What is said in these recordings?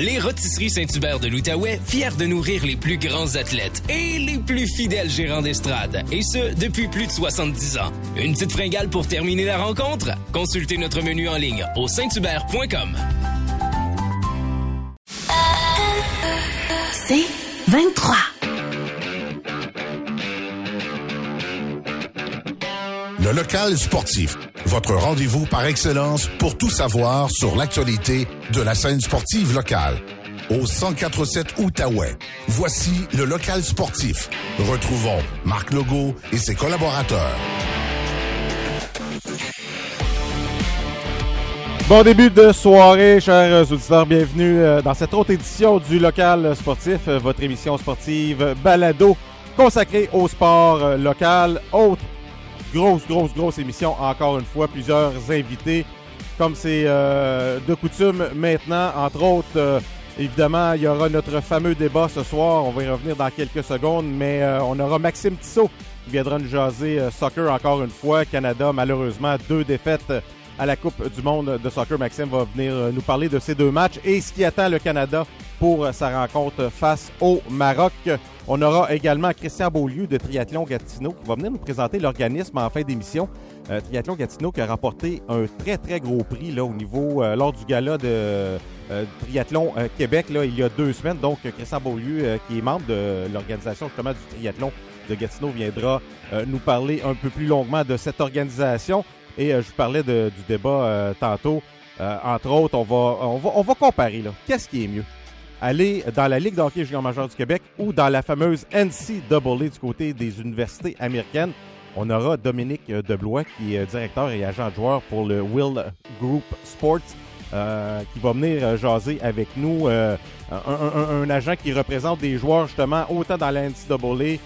Les Rôtisseries Saint-Hubert de l'Outaouais, fiers de nourrir les plus grands athlètes et les plus fidèles gérants d'estrade. Et ce, depuis plus de 70 ans. Une petite fringale pour terminer la rencontre? Consultez notre menu en ligne au saint-hubert.com. C'est 23. Le local sportif. Votre rendez-vous par excellence pour tout savoir sur l'actualité de la scène sportive locale. Au 104.7 Outaouais, voici le local sportif. Retrouvons Marc Legault et ses collaborateurs. Bon début de soirée, chers auditeurs. Bienvenue dans cette autre édition du Local sportif, votre émission sportive balado consacrée au sport local. Autre grosse émission, encore une fois, plusieurs invités, comme c'est de coutume maintenant. Entre autres, évidemment, il y aura notre fameux débat ce soir. On va y revenir dans quelques secondes, mais on aura Maxime Tissot qui viendra nous jaser soccer encore une fois. Canada, malheureusement, 2 défaites à la Coupe du Monde de soccer. Maxime va venir nous parler de ces 2 matchs et ce qui attend le Canada pour sa rencontre face au Maroc. On aura également Christian Beaulieu de Triathlon Gatineau qui va venir nous présenter l'organisme en fin d'émission. Triathlon Gatineau qui a remporté un très gros prix là, au niveau lors du gala de Triathlon Québec là, il y a 2 semaines. Donc Christian Beaulieu qui est membre de l'organisation justement du Triathlon de Gatineau viendra nous parler un peu plus longuement de cette organisation. Et je vous parlais du débat tantôt. Entre autres, on va comparer là. Qu'est-ce qui est mieux? Aller dans la Ligue d'Hockey Junior Majeur du Québec ou dans la fameuse NCAA du côté des universités américaines? On aura Dominique Deblois, qui est directeur et agent de joueur pour le Will Group Sports, qui va venir jaser avec nous. Un agent qui représente des joueurs justement autant dans la NCAA,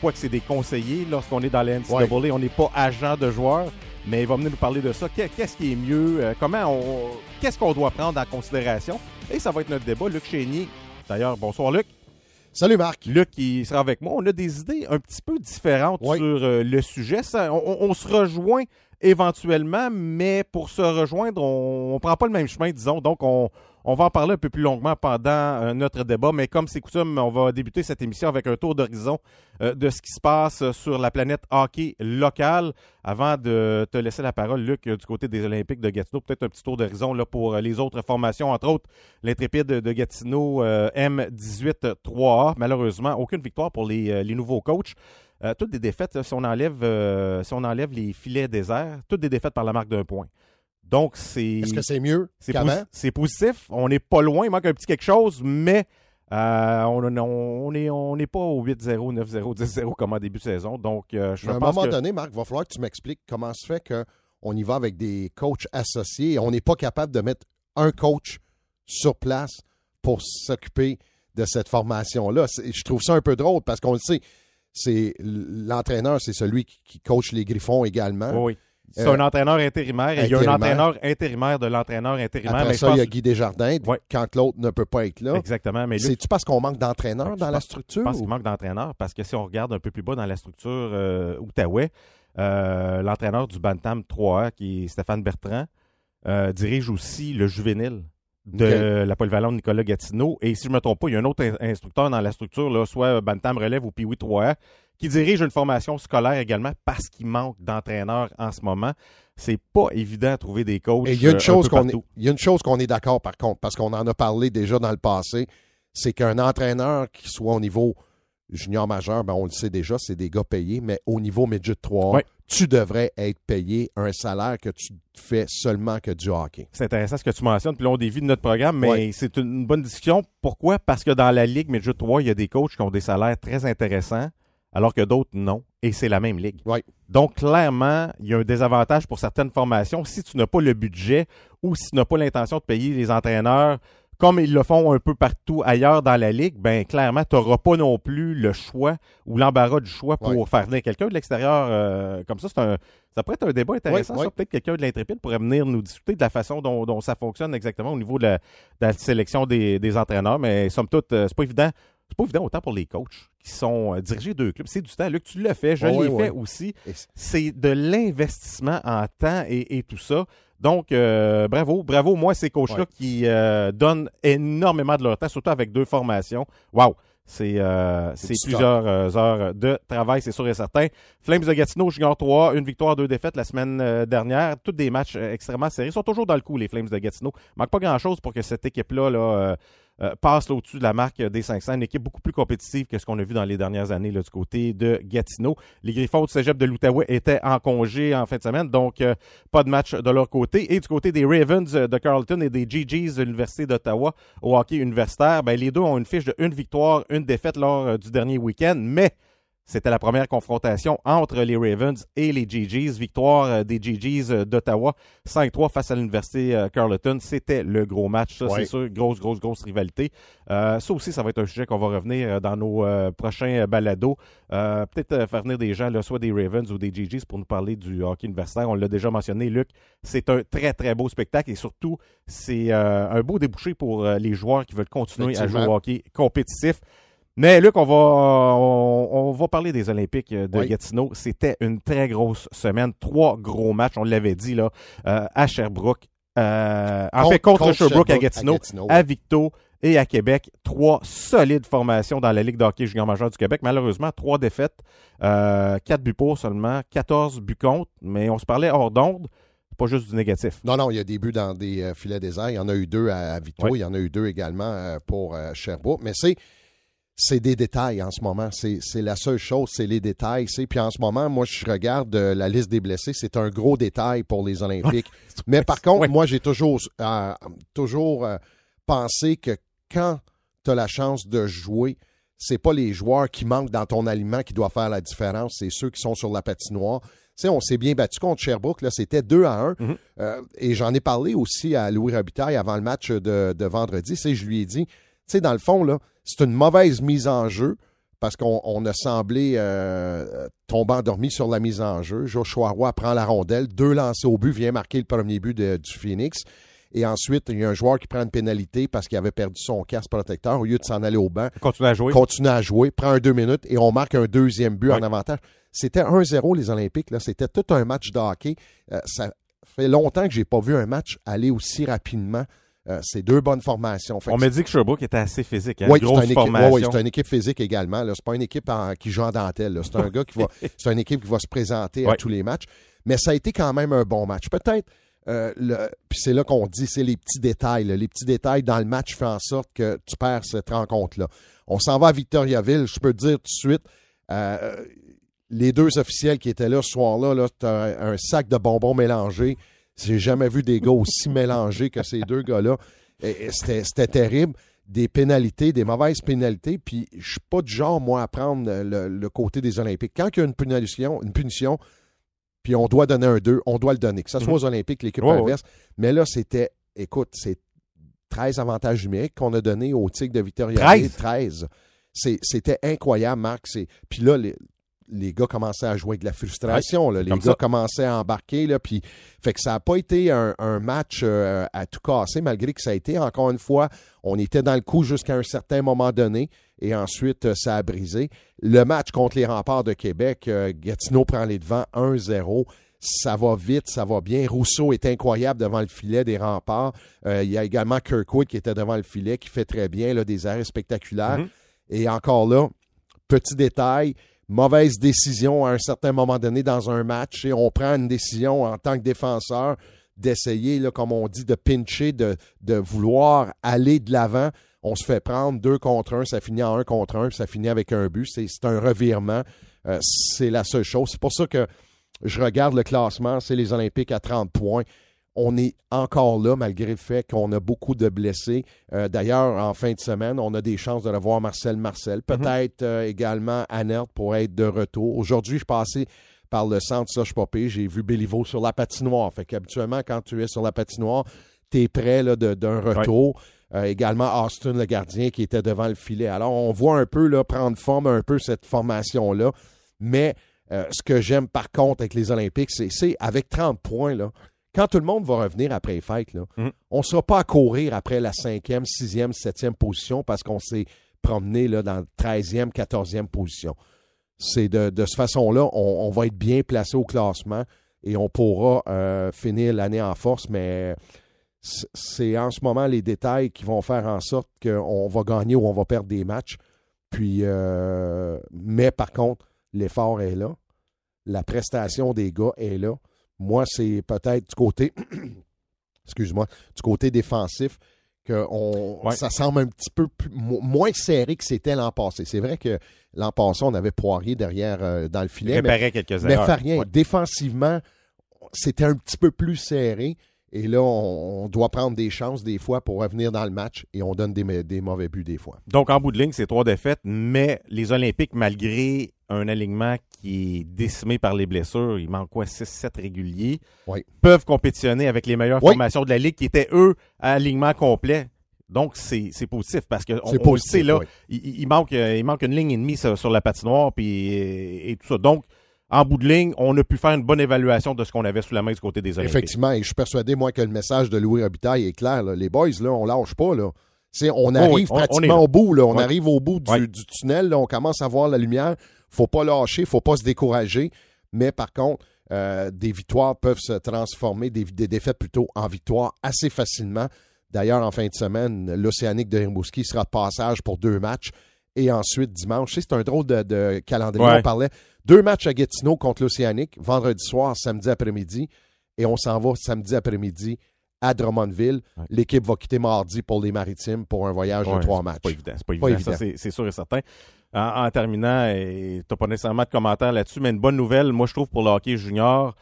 quoique c'est des conseillers. Lorsqu'on est dans la NCAA, ouais, on n'est pas agent de joueurs. Mais il va venir nous parler de ça. Qu'est-ce qui est mieux? Qu'est-ce qu'on doit prendre en considération? Et ça va être notre débat. Luc Chénier, d'ailleurs, bonsoir Luc. Salut Marc. Luc, il sera avec moi. On a des idées un petit peu différentes, oui, sur le sujet. Ça, on se rejoint éventuellement, mais pour se rejoindre, on ne prend pas le même chemin, disons. Donc, on va en parler un peu plus longuement pendant notre débat. Mais comme c'est coutume, on va débuter cette émission avec un tour d'horizon de ce qui se passe sur la planète hockey locale. Avant de te laisser la parole, Luc, du côté des Olympiques de Gatineau, peut-être un petit tour d'horizon là, pour les autres formations. Entre autres, l'Intrépide de Gatineau M18-3A. Malheureusement, aucune victoire pour les nouveaux coachs. Toutes des défaites, là, si on enlève les filets déserts, toutes des défaites par la marque d'un point. Donc, c'est... Est-ce que c'est mieux qu'avant? C'est positif. On n'est pas loin. Il manque un petit quelque chose, mais on n'est pas au 8-0, 9-0, 10-0 comme en début de saison. Donc, à un moment donné, Marc, il va falloir que tu m'expliques comment se fait qu'on y va avec des coachs associés. On n'est pas capable de mettre un coach sur place pour s'occuper de cette formation-là. Je trouve ça un peu drôle parce qu'on le sait. L'entraîneur, c'est celui qui coach les Griffons également. Oui. C'est un entraîneur intérimaire. Et il y a un entraîneur intérimaire de l'entraîneur intérimaire. Après il y a Guy Desjardins, oui, quand l'autre ne peut pas être là. Exactement. Mais c'est-tu parce qu'on manque d'entraîneurs dans la structure? Je pense qu'il manque d'entraîneurs parce que si on regarde un peu plus bas dans la structure Outaouais, l'entraîneur du Bantam 3A, qui est Stéphane Bertrand, dirige aussi le juvénile de la polyvalente Nicolas Gatineau. Et si je ne me trompe pas, il y a un autre instructeur dans la structure, là, soit Bantam Relève ou Pioui 3A, qui dirige une formation scolaire également parce qu'il manque d'entraîneurs en ce moment. C'est pas évident de trouver des coachs. Et il y a une chose qu'on est d'accord par contre, parce qu'on en a parlé déjà dans le passé, c'est qu'un entraîneur qui soit au niveau junior majeur, ben on le sait déjà, c'est des gars payés, mais au niveau midget 3A, oui, tu devrais être payé un salaire que tu fais seulement que du hockey. C'est intéressant ce que tu mentionnes, puis là on dévie de notre programme, mais oui, c'est une bonne discussion. Pourquoi? Parce que dans la Ligue midget 3, il y a des coachs qui ont des salaires très intéressants, alors que d'autres, non. Et c'est la même ligue. Oui. Donc, clairement, il y a un désavantage pour certaines formations si tu n'as pas le budget ou si tu n'as pas l'intention de payer les entraîneurs comme ils le font un peu partout ailleurs dans la ligue, bien, clairement, tu n'auras pas non plus le choix ou l'embarras du choix pour, oui, faire venir quelqu'un de l'extérieur comme ça. Ça pourrait être un débat intéressant. Oui, oui. Ça, peut-être quelqu'un de l'Intrépide pourrait venir nous discuter de la façon dont ça fonctionne exactement au niveau de la sélection des entraîneurs. Mais somme toute, c'est pas évident. C'est pas évident autant pour les coachs qui sont dirigés de clubs. C'est du temps. Luc, tu l'as fait. Je l'ai fait aussi. C'est de l'investissement en temps et tout ça. Donc, bravo. Moi, ces coachs-là qui donnent énormément de leur temps, surtout avec deux formations. Wow! C'est plusieurs heures de travail, c'est sûr et certain. Flames de Gatineau, Junior 3, 1 victoire, 2 défaites la semaine dernière. Tous des matchs extrêmement serrés. Ils sont toujours dans le coup, les Flames de Gatineau. Il ne manque pas grand-chose pour que cette équipe-là passe là, au-dessus de la marque des 500. Une équipe beaucoup plus compétitive que ce qu'on a vu dans les dernières années là, du côté de Gatineau. Les Griffons du cégep de l'Outaouais étaient en congé en fin de semaine, donc pas de match de leur côté. Et du côté des Ravens de Carleton et des GGs de l'Université d'Ottawa au hockey universitaire, ben, les deux ont une fiche de 1 victoire, 1 défaite lors du dernier week-end, mais c'était la première confrontation entre les Ravens et les GGs. Victoire des GGs d'Ottawa, 5-3 face à l'Université Carleton. C'était le gros match, ça, c'est sûr. Grosse rivalité. Ça aussi, ça va être un sujet qu'on va revenir dans nos prochains balados. Peut-être faire venir des gens, là, soit des Ravens ou des GGs, pour nous parler du hockey universitaire. On l'a déjà mentionné, Luc. C'est un très, très beau spectacle et surtout, c'est un beau débouché pour les joueurs qui veulent continuer à jouer au hockey compétitif. Mais Luc, on va parler des Olympiques de Gatineau. C'était une très grosse semaine. 3 gros matchs, on l'avait dit, là, à Sherbrooke. Contre Sherbrooke à Gatineau, à Victo et à Québec. 3 solides formations dans la Ligue d'Hockey Junior Majeur du Québec. Malheureusement, 3 défaites, 4 buts pour seulement, 14 buts contre. Mais on se parlait hors d'onde. Pas juste du négatif. Non, il y a des buts dans des filets déserts. Il y en a eu 2 à Victo. Il y en a eu 2 également pour Sherbrooke. Mais c'est des détails en ce moment. C'est la seule chose, c'est les détails. Puis en ce moment, moi, je regarde la liste des blessés. C'est un gros détail pour les Olympiques. Mais par contre, moi, j'ai toujours pensé que quand tu as la chance de jouer, c'est pas les joueurs qui manquent dans ton aliment qui doivent faire la différence. C'est ceux qui sont sur la patinoire. Tu sais, on s'est bien battu contre Sherbrooke, là, c'était 2-1. Mm-hmm. Et j'en ai parlé aussi à Louis Robitaille avant le match de vendredi. Je lui ai dit, tu sais, dans le fond, là, c'est une mauvaise mise en jeu parce qu'on a semblé tomber endormi sur la mise en jeu. Joshua Roy prend la rondelle, 2 lancés au but, vient marquer le premier but du Phoenix. Et ensuite, il y a un joueur qui prend une pénalité parce qu'il avait perdu son casque protecteur. Au lieu de s'en aller au banc, continue à jouer, prend un 2 minutes et on marque un deuxième but en avantage. C'était 1-0 les Olympiques. Là. C'était tout un match de hockey. Ça fait longtemps que je n'ai pas vu un match aller aussi rapidement. C'est 2 bonnes formations. On m'a dit que Sherbrooke était assez physique. Hein? Oui, c'est une équipe physique également. Là. C'est pas une équipe qui joue en dentelle. Là. C'est une équipe qui va se présenter à tous les matchs. Mais ça a été quand même un bon match. Peut-être, puis c'est là qu'on dit, c'est les petits détails. Là. Les petits détails dans le match font en sorte que tu perds cette rencontre-là. On s'en va à Victoriaville. Je peux te dire tout de suite, les 2 officiels qui étaient là ce soir-là, là, t'as un sac de bonbons mélangés. J'ai jamais vu des gars aussi mélangés que ces 2 gars-là. Et c'était terrible. Des pénalités, des mauvaises pénalités. Puis je ne suis pas du genre, moi, à prendre le côté des Olympiques. Quand il y a une punition, puis on doit donner un 2, on doit le donner. Que ce soit aux Olympiques, l'équipe inverse. Mais là, c'est 13 avantages numériques qu'on a donnés au Tigre de Victoriaville. 13. C'était incroyable, Marc. Puis là, les gars commençaient à jouer de la frustration. Là. Les gars commençaient à embarquer. Là, puis... Fait que ça n'a pas été un match à tout casser, malgré que ça a été, encore une fois, on était dans le coup jusqu'à un certain moment donné. Et ensuite, ça a brisé. Le match contre les Remparts de Québec, Gatineau prend les devants 1-0. Ça va vite, ça va bien. Rousseau est incroyable devant le filet des Remparts. Il y a également Kirkwood qui était devant le filet, qui fait très bien là, des arrêts spectaculaires. Mm-hmm. Et encore là, petit détail... Mauvaise décision à un certain moment donné dans un match et on prend une décision en tant que défenseur d'essayer, là, comme on dit, de pincher, de vouloir aller de l'avant. On se fait prendre 2 contre 1, ça finit en 1 contre 1, ça finit avec un but. C'est un revirement. C'est la seule chose. C'est pour ça que je regarde le classement. C'est les Olympiques à 30 points. On est encore là, malgré le fait qu'on a beaucoup de blessés. D'ailleurs, en fin de semaine, on a des chances de revoir Marcel. Peut-être également Annette pour être de retour. Aujourd'hui, je passais par le centre, ça, je suis pas pire. J'ai vu Béliveau sur la patinoire. Fait qu'habituellement, quand tu es sur la patinoire, tu es près là, d'un retour. Également, Austin, le gardien, qui était devant le filet. Alors, on voit un peu là, prendre forme un peu cette formation-là. Mais ce que j'aime, par contre, avec les Olympiques, c'est avec 30 points, là, quand tout le monde va revenir après les fêtes, là, on ne sera pas à courir après la 5e, 6e, 7e position parce qu'on s'est promené là, dans la 13e, 14e position. C'est de cette façon-là, on va être bien placé au classement. et on pourra finir l'année en force, mais c'est en ce moment les détails qui vont faire en sorte qu'on va gagner ou on va perdre des matchs. Puis, mais par contre, l'effort est là. La prestation des gars est là. Moi, c'est peut-être du côté, excuse-moi, du côté défensif que ça semble un petit peu plus, moins serré que c'était l'an passé. C'est vrai que l'an passé, on avait Poirier derrière dans le filet. Réparait quelques erreurs. Mais Farien, défensivement, c'était un petit peu plus serré. Et là, on doit prendre des chances des fois pour revenir dans le match et on donne des mauvais buts des fois. Donc, en bout de ligne, c'est 3 défaites, mais les Olympiques, malgré un alignement qui est décimé par les blessures, il manque quoi, 6-7 réguliers, peuvent compétitionner avec les meilleures formations de la Ligue qui étaient, eux, à alignement complet. Donc, c'est positif parce qu'on le sait, là, il manque une ligne et demie sur la patinoire et tout ça. Donc, en bout de ligne, on a pu faire une bonne évaluation de ce qu'on avait sous la main du côté des Olympiques. Effectivement, et je suis persuadé, moi, que le message de Louis Robitaille est clair. Là. Les boys, là, on lâche pas. Là. On arrive pratiquement au bout. Là. On arrive au bout du tunnel. Là. On commence à voir la lumière. Faut pas lâcher, faut pas se décourager. Mais par contre, des victoires peuvent se transformer, des défaites plutôt, en victoires assez facilement. D'ailleurs, en fin de semaine, l'Océanique de Rimouski sera de passage pour 2 matchs. Et ensuite, dimanche, c'est un drôle de calendrier, on parlait. 2 matchs à Gatineau contre l'Océanique, vendredi soir, samedi après-midi. Et on s'en va samedi après-midi à Drummondville. Ouais. L'équipe va quitter mardi pour les Maritimes pour un voyage de 3 matchs. C'est pas évident. Ça, c'est sûr et certain. En terminant, tu n'as pas nécessairement de commentaires là-dessus, mais une bonne nouvelle, moi je trouve, pour le hockey junior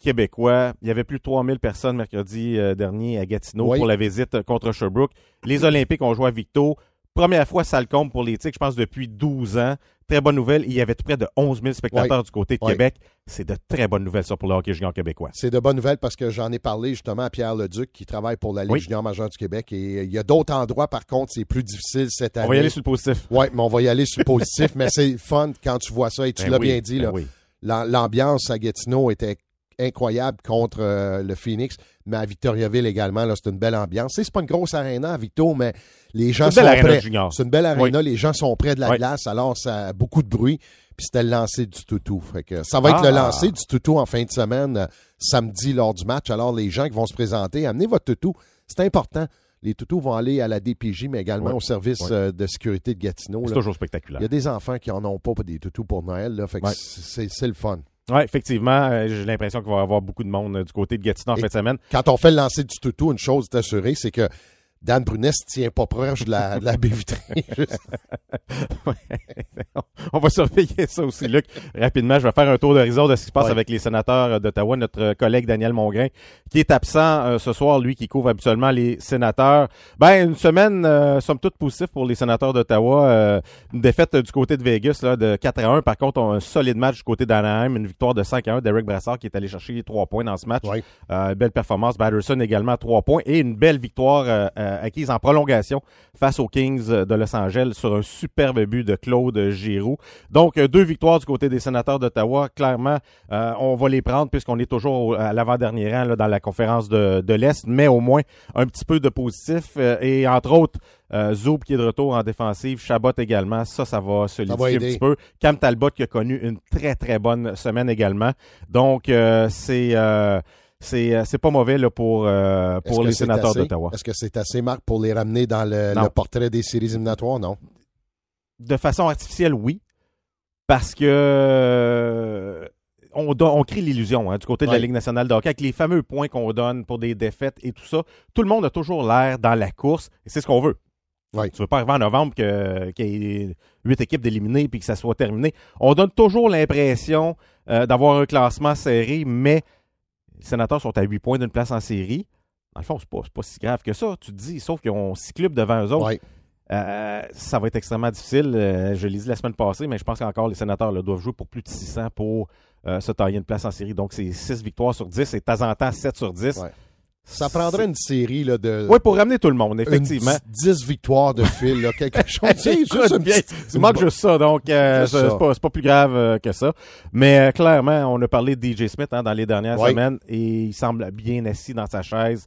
québécois. Il y avait plus de 3000 personnes mercredi dernier à Gatineau pour la visite contre Sherbrooke. Les Olympiques ont joué à Victo. Première fois, ça le compte pour les Tics, je pense, depuis 12 ans. Très bonne nouvelle. Il y avait tout près de 11 000 spectateurs du côté de Québec. C'est de très bonnes nouvelles, ça, pour le hockey junior québécois. C'est de bonnes nouvelles parce que j'en ai parlé justement à Pierre Leduc qui travaille pour la Ligue junior majeure du Québec. Et il y a d'autres endroits, par contre, c'est plus difficile cette année. On va y aller sur le positif. Oui, mais on va y aller sur le positif. Mais c'est fun quand tu vois ça et tu l'as bien dit. Là. L'ambiance à Gatineau était incroyable contre le Phoenix, mais à Victoriaville également, là, c'est une belle ambiance. C'est pas une grosse aréna à Victo, mais les gens sont prêts. C'est une belle aréna, les gens sont près de la glace, alors ça a beaucoup de bruit, puis c'était le lancer du toutou. Fait que ça va être le lancer du toutou en fin de semaine, samedi lors du match, alors les gens qui vont se présenter, amenez votre toutou, c'est important. Les toutous vont aller à la DPJ, mais également au service de sécurité de Gatineau. C'est toujours spectaculaire. Il y a des enfants qui en ont pas des toutous pour Noël, là, fait que c'est le fun. Oui, effectivement, j'ai l'impression qu'il va y avoir beaucoup de monde du côté de Gatineau en fin de semaine. Quand on fait le lancer du toutou, une chose est assurée, c'est que Dan Brunet ne se tient pas proche de la baie vitrée. On va surveiller ça aussi, Luc. Rapidement, je vais faire un tour d'horizon de ce qui se passe avec les Sénateurs d'Ottawa. Notre collègue Daniel Mongrain, qui est absent ce soir, lui qui couvre habituellement les Sénateurs. Ben, une semaine, somme toute positive pour les Sénateurs d'Ottawa. Une défaite du côté de Vegas là, de 4-1. Par contre, on a un solide match du côté d'Anaheim. Une victoire de 5-1 d'Eric Brassard qui est allé chercher 3 points dans ce match. Belle performance. Batterson également 3 points. Et une belle victoire acquise en prolongation face aux Kings de Los Angeles sur un superbe but de Claude Giroux. Donc, 2 victoires du côté des Sénateurs d'Ottawa. Clairement, on va les prendre puisqu'on est toujours à l'avant-dernier rang là, dans la conférence de l'Est, mais au moins un petit peu de positif. Et entre autres, Zoub qui est de retour en défensive, Chabot également, ça va solidifier un petit peu. Cam Talbot qui a connu une très, très bonne semaine également. Donc, c'est pas mauvais là, pour les Sénateurs d'Ottawa. Est-ce que c'est assez, Marc, pour les ramener dans le portrait des séries éliminatoires, non? De façon artificielle, oui, parce que on crée l'illusion du côté de la Ligue nationale de hockey avec les fameux points qu'on donne pour des défaites et tout ça. Tout le monde a toujours l'air dans la course et c'est ce qu'on veut. Tu ne veux pas arriver en novembre qu'il y ait 8 équipes d'éliminées puis que ça soit terminé. On donne toujours l'impression d'avoir un classement serré, mais les Sénateurs sont à 8 points d'une place en série. Dans le fond, c'est pas si grave que ça. Tu te dis, sauf qu'ils ont 6 clubs devant eux autres. Ça va être extrêmement difficile. Je l'ai dit la semaine passée, mais je pense qu'encore les Sénateurs là, doivent jouer pour plus de 600 pour se tailler une place en série. Donc, c'est 6 victoires sur 10 et de temps en temps 7 sur 10. Ça prendrait une série là, de... Oui, pour ramener tout le monde, effectivement. 10 victoires de fil, là, quelque chose. Il manque juste ça, donc c'est pas plus grave que ça. Mais clairement, on a parlé de DJ Smith dans les dernières semaines et il semble bien assis dans sa chaise.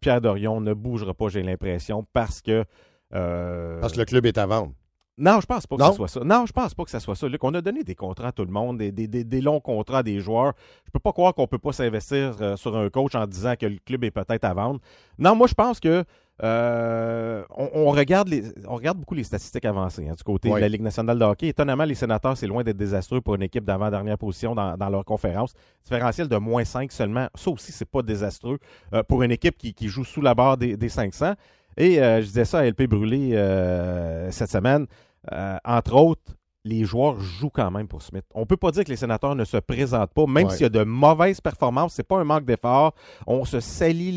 Pierre Dorion ne bougera pas, j'ai l'impression, parce que le club est à vendre. Non, je pense pas que ça soit ça. Non, je pense pas que ça soit ça. Luc, on a donné des contrats à tout le monde, des longs contrats à des joueurs. Je peux pas croire qu'on peut pas s'investir sur un coach en disant que le club est peut-être à vendre. Non, moi, je pense que on regarde beaucoup les statistiques avancées du côté de la Ligue nationale de hockey. Étonnamment, les Sénateurs, c'est loin d'être désastreux pour une équipe d'avant-dernière position dans leur conférence. Différentiel de moins 5 seulement. Ça aussi, c'est pas désastreux pour une équipe qui joue sous la barre des 500. Et je disais ça à LP Brûlé cette semaine. Entre autres, les joueurs jouent quand même pour Smith. On ne peut pas dire que les Sénateurs ne se présentent pas, même s'il y a de mauvaises performances, c'est pas un manque d'effort. On se salit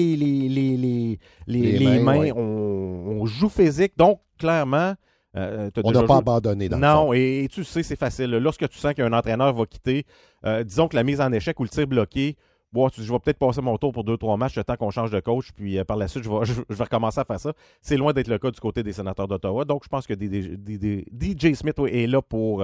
les mains, on joue physique. Donc, clairement... on n'a pas abandonné. Non, et tu sais, c'est facile. Lorsque tu sens qu'un entraîneur va quitter, disons que la mise en échec ou le tir bloqué, je vais peut-être passer mon tour pour 2-3 matchs le temps qu'on change de coach, puis par la suite, je vais recommencer à faire ça. C'est loin d'être le cas du côté des Sénateurs d'Ottawa. Donc, je pense que DJ Smith est là pour,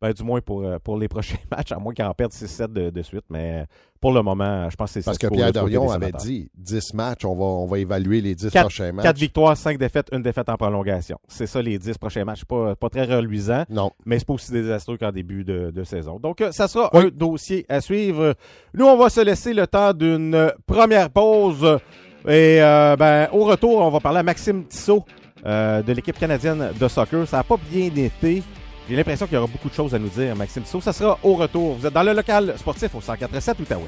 du moins pour les prochains matchs, à moins qu'il en perde 6-7 de suite. Mais pour le moment, je pense que c'est ça. Parce que Pierre Dorion avait dit 10 matchs, on va évaluer les 10 prochains matchs. 4 victoires, 5 défaites, une défaite en prolongation. C'est ça, les 10 prochains matchs. Pas très reluisant, non. Mais c'est pas aussi désastreux qu'en début de saison. Donc, ça sera un dossier à suivre. Nous, on va se laisser le temps d'une première pause. Et au retour, on va parler à Maxime Tissot de l'équipe canadienne de soccer. Ça n'a pas bien été. J'ai l'impression qu'il y aura beaucoup de choses à nous dire, Maxime Tissot. Ça sera au retour. Vous êtes dans le local sportif au 104.7 Outaouais.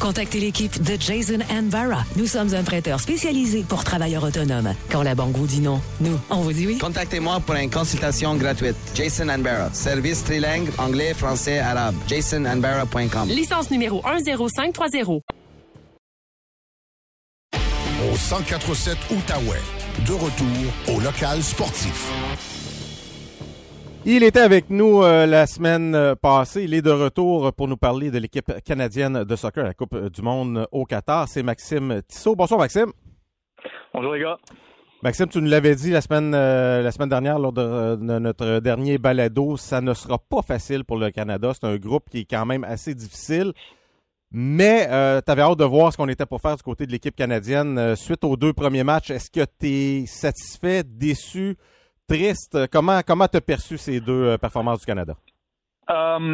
Contactez l'équipe de Jason and Barra. Nous sommes un prêteur spécialisé pour travailleurs autonomes. Quand la banque vous dit non, nous, on vous dit oui. Contactez-moi pour une consultation gratuite. Jason and Barra. Service trilingue, anglais, français, arabe. jasonandbarra.com. Licence numéro 10530. Au 104.7 Outaouais. De retour au local sportif. Il était avec nous la semaine passée. Il est de retour pour nous parler de l'équipe canadienne de soccer à la Coupe du Monde au Qatar. C'est Maxime Tissot. Bonsoir, Maxime. Bonjour, les gars. Maxime, tu nous l'avais dit la semaine dernière lors de notre dernier balado, ça ne sera pas facile pour le Canada. C'est un groupe qui est quand même assez difficile. Mais tu avais hâte de voir ce qu'on était pour faire du côté de l'équipe canadienne. Suite aux deux premiers matchs, est-ce que tu es satisfait, déçu? Triste. Comment t'as perçu ces deux performances du Canada?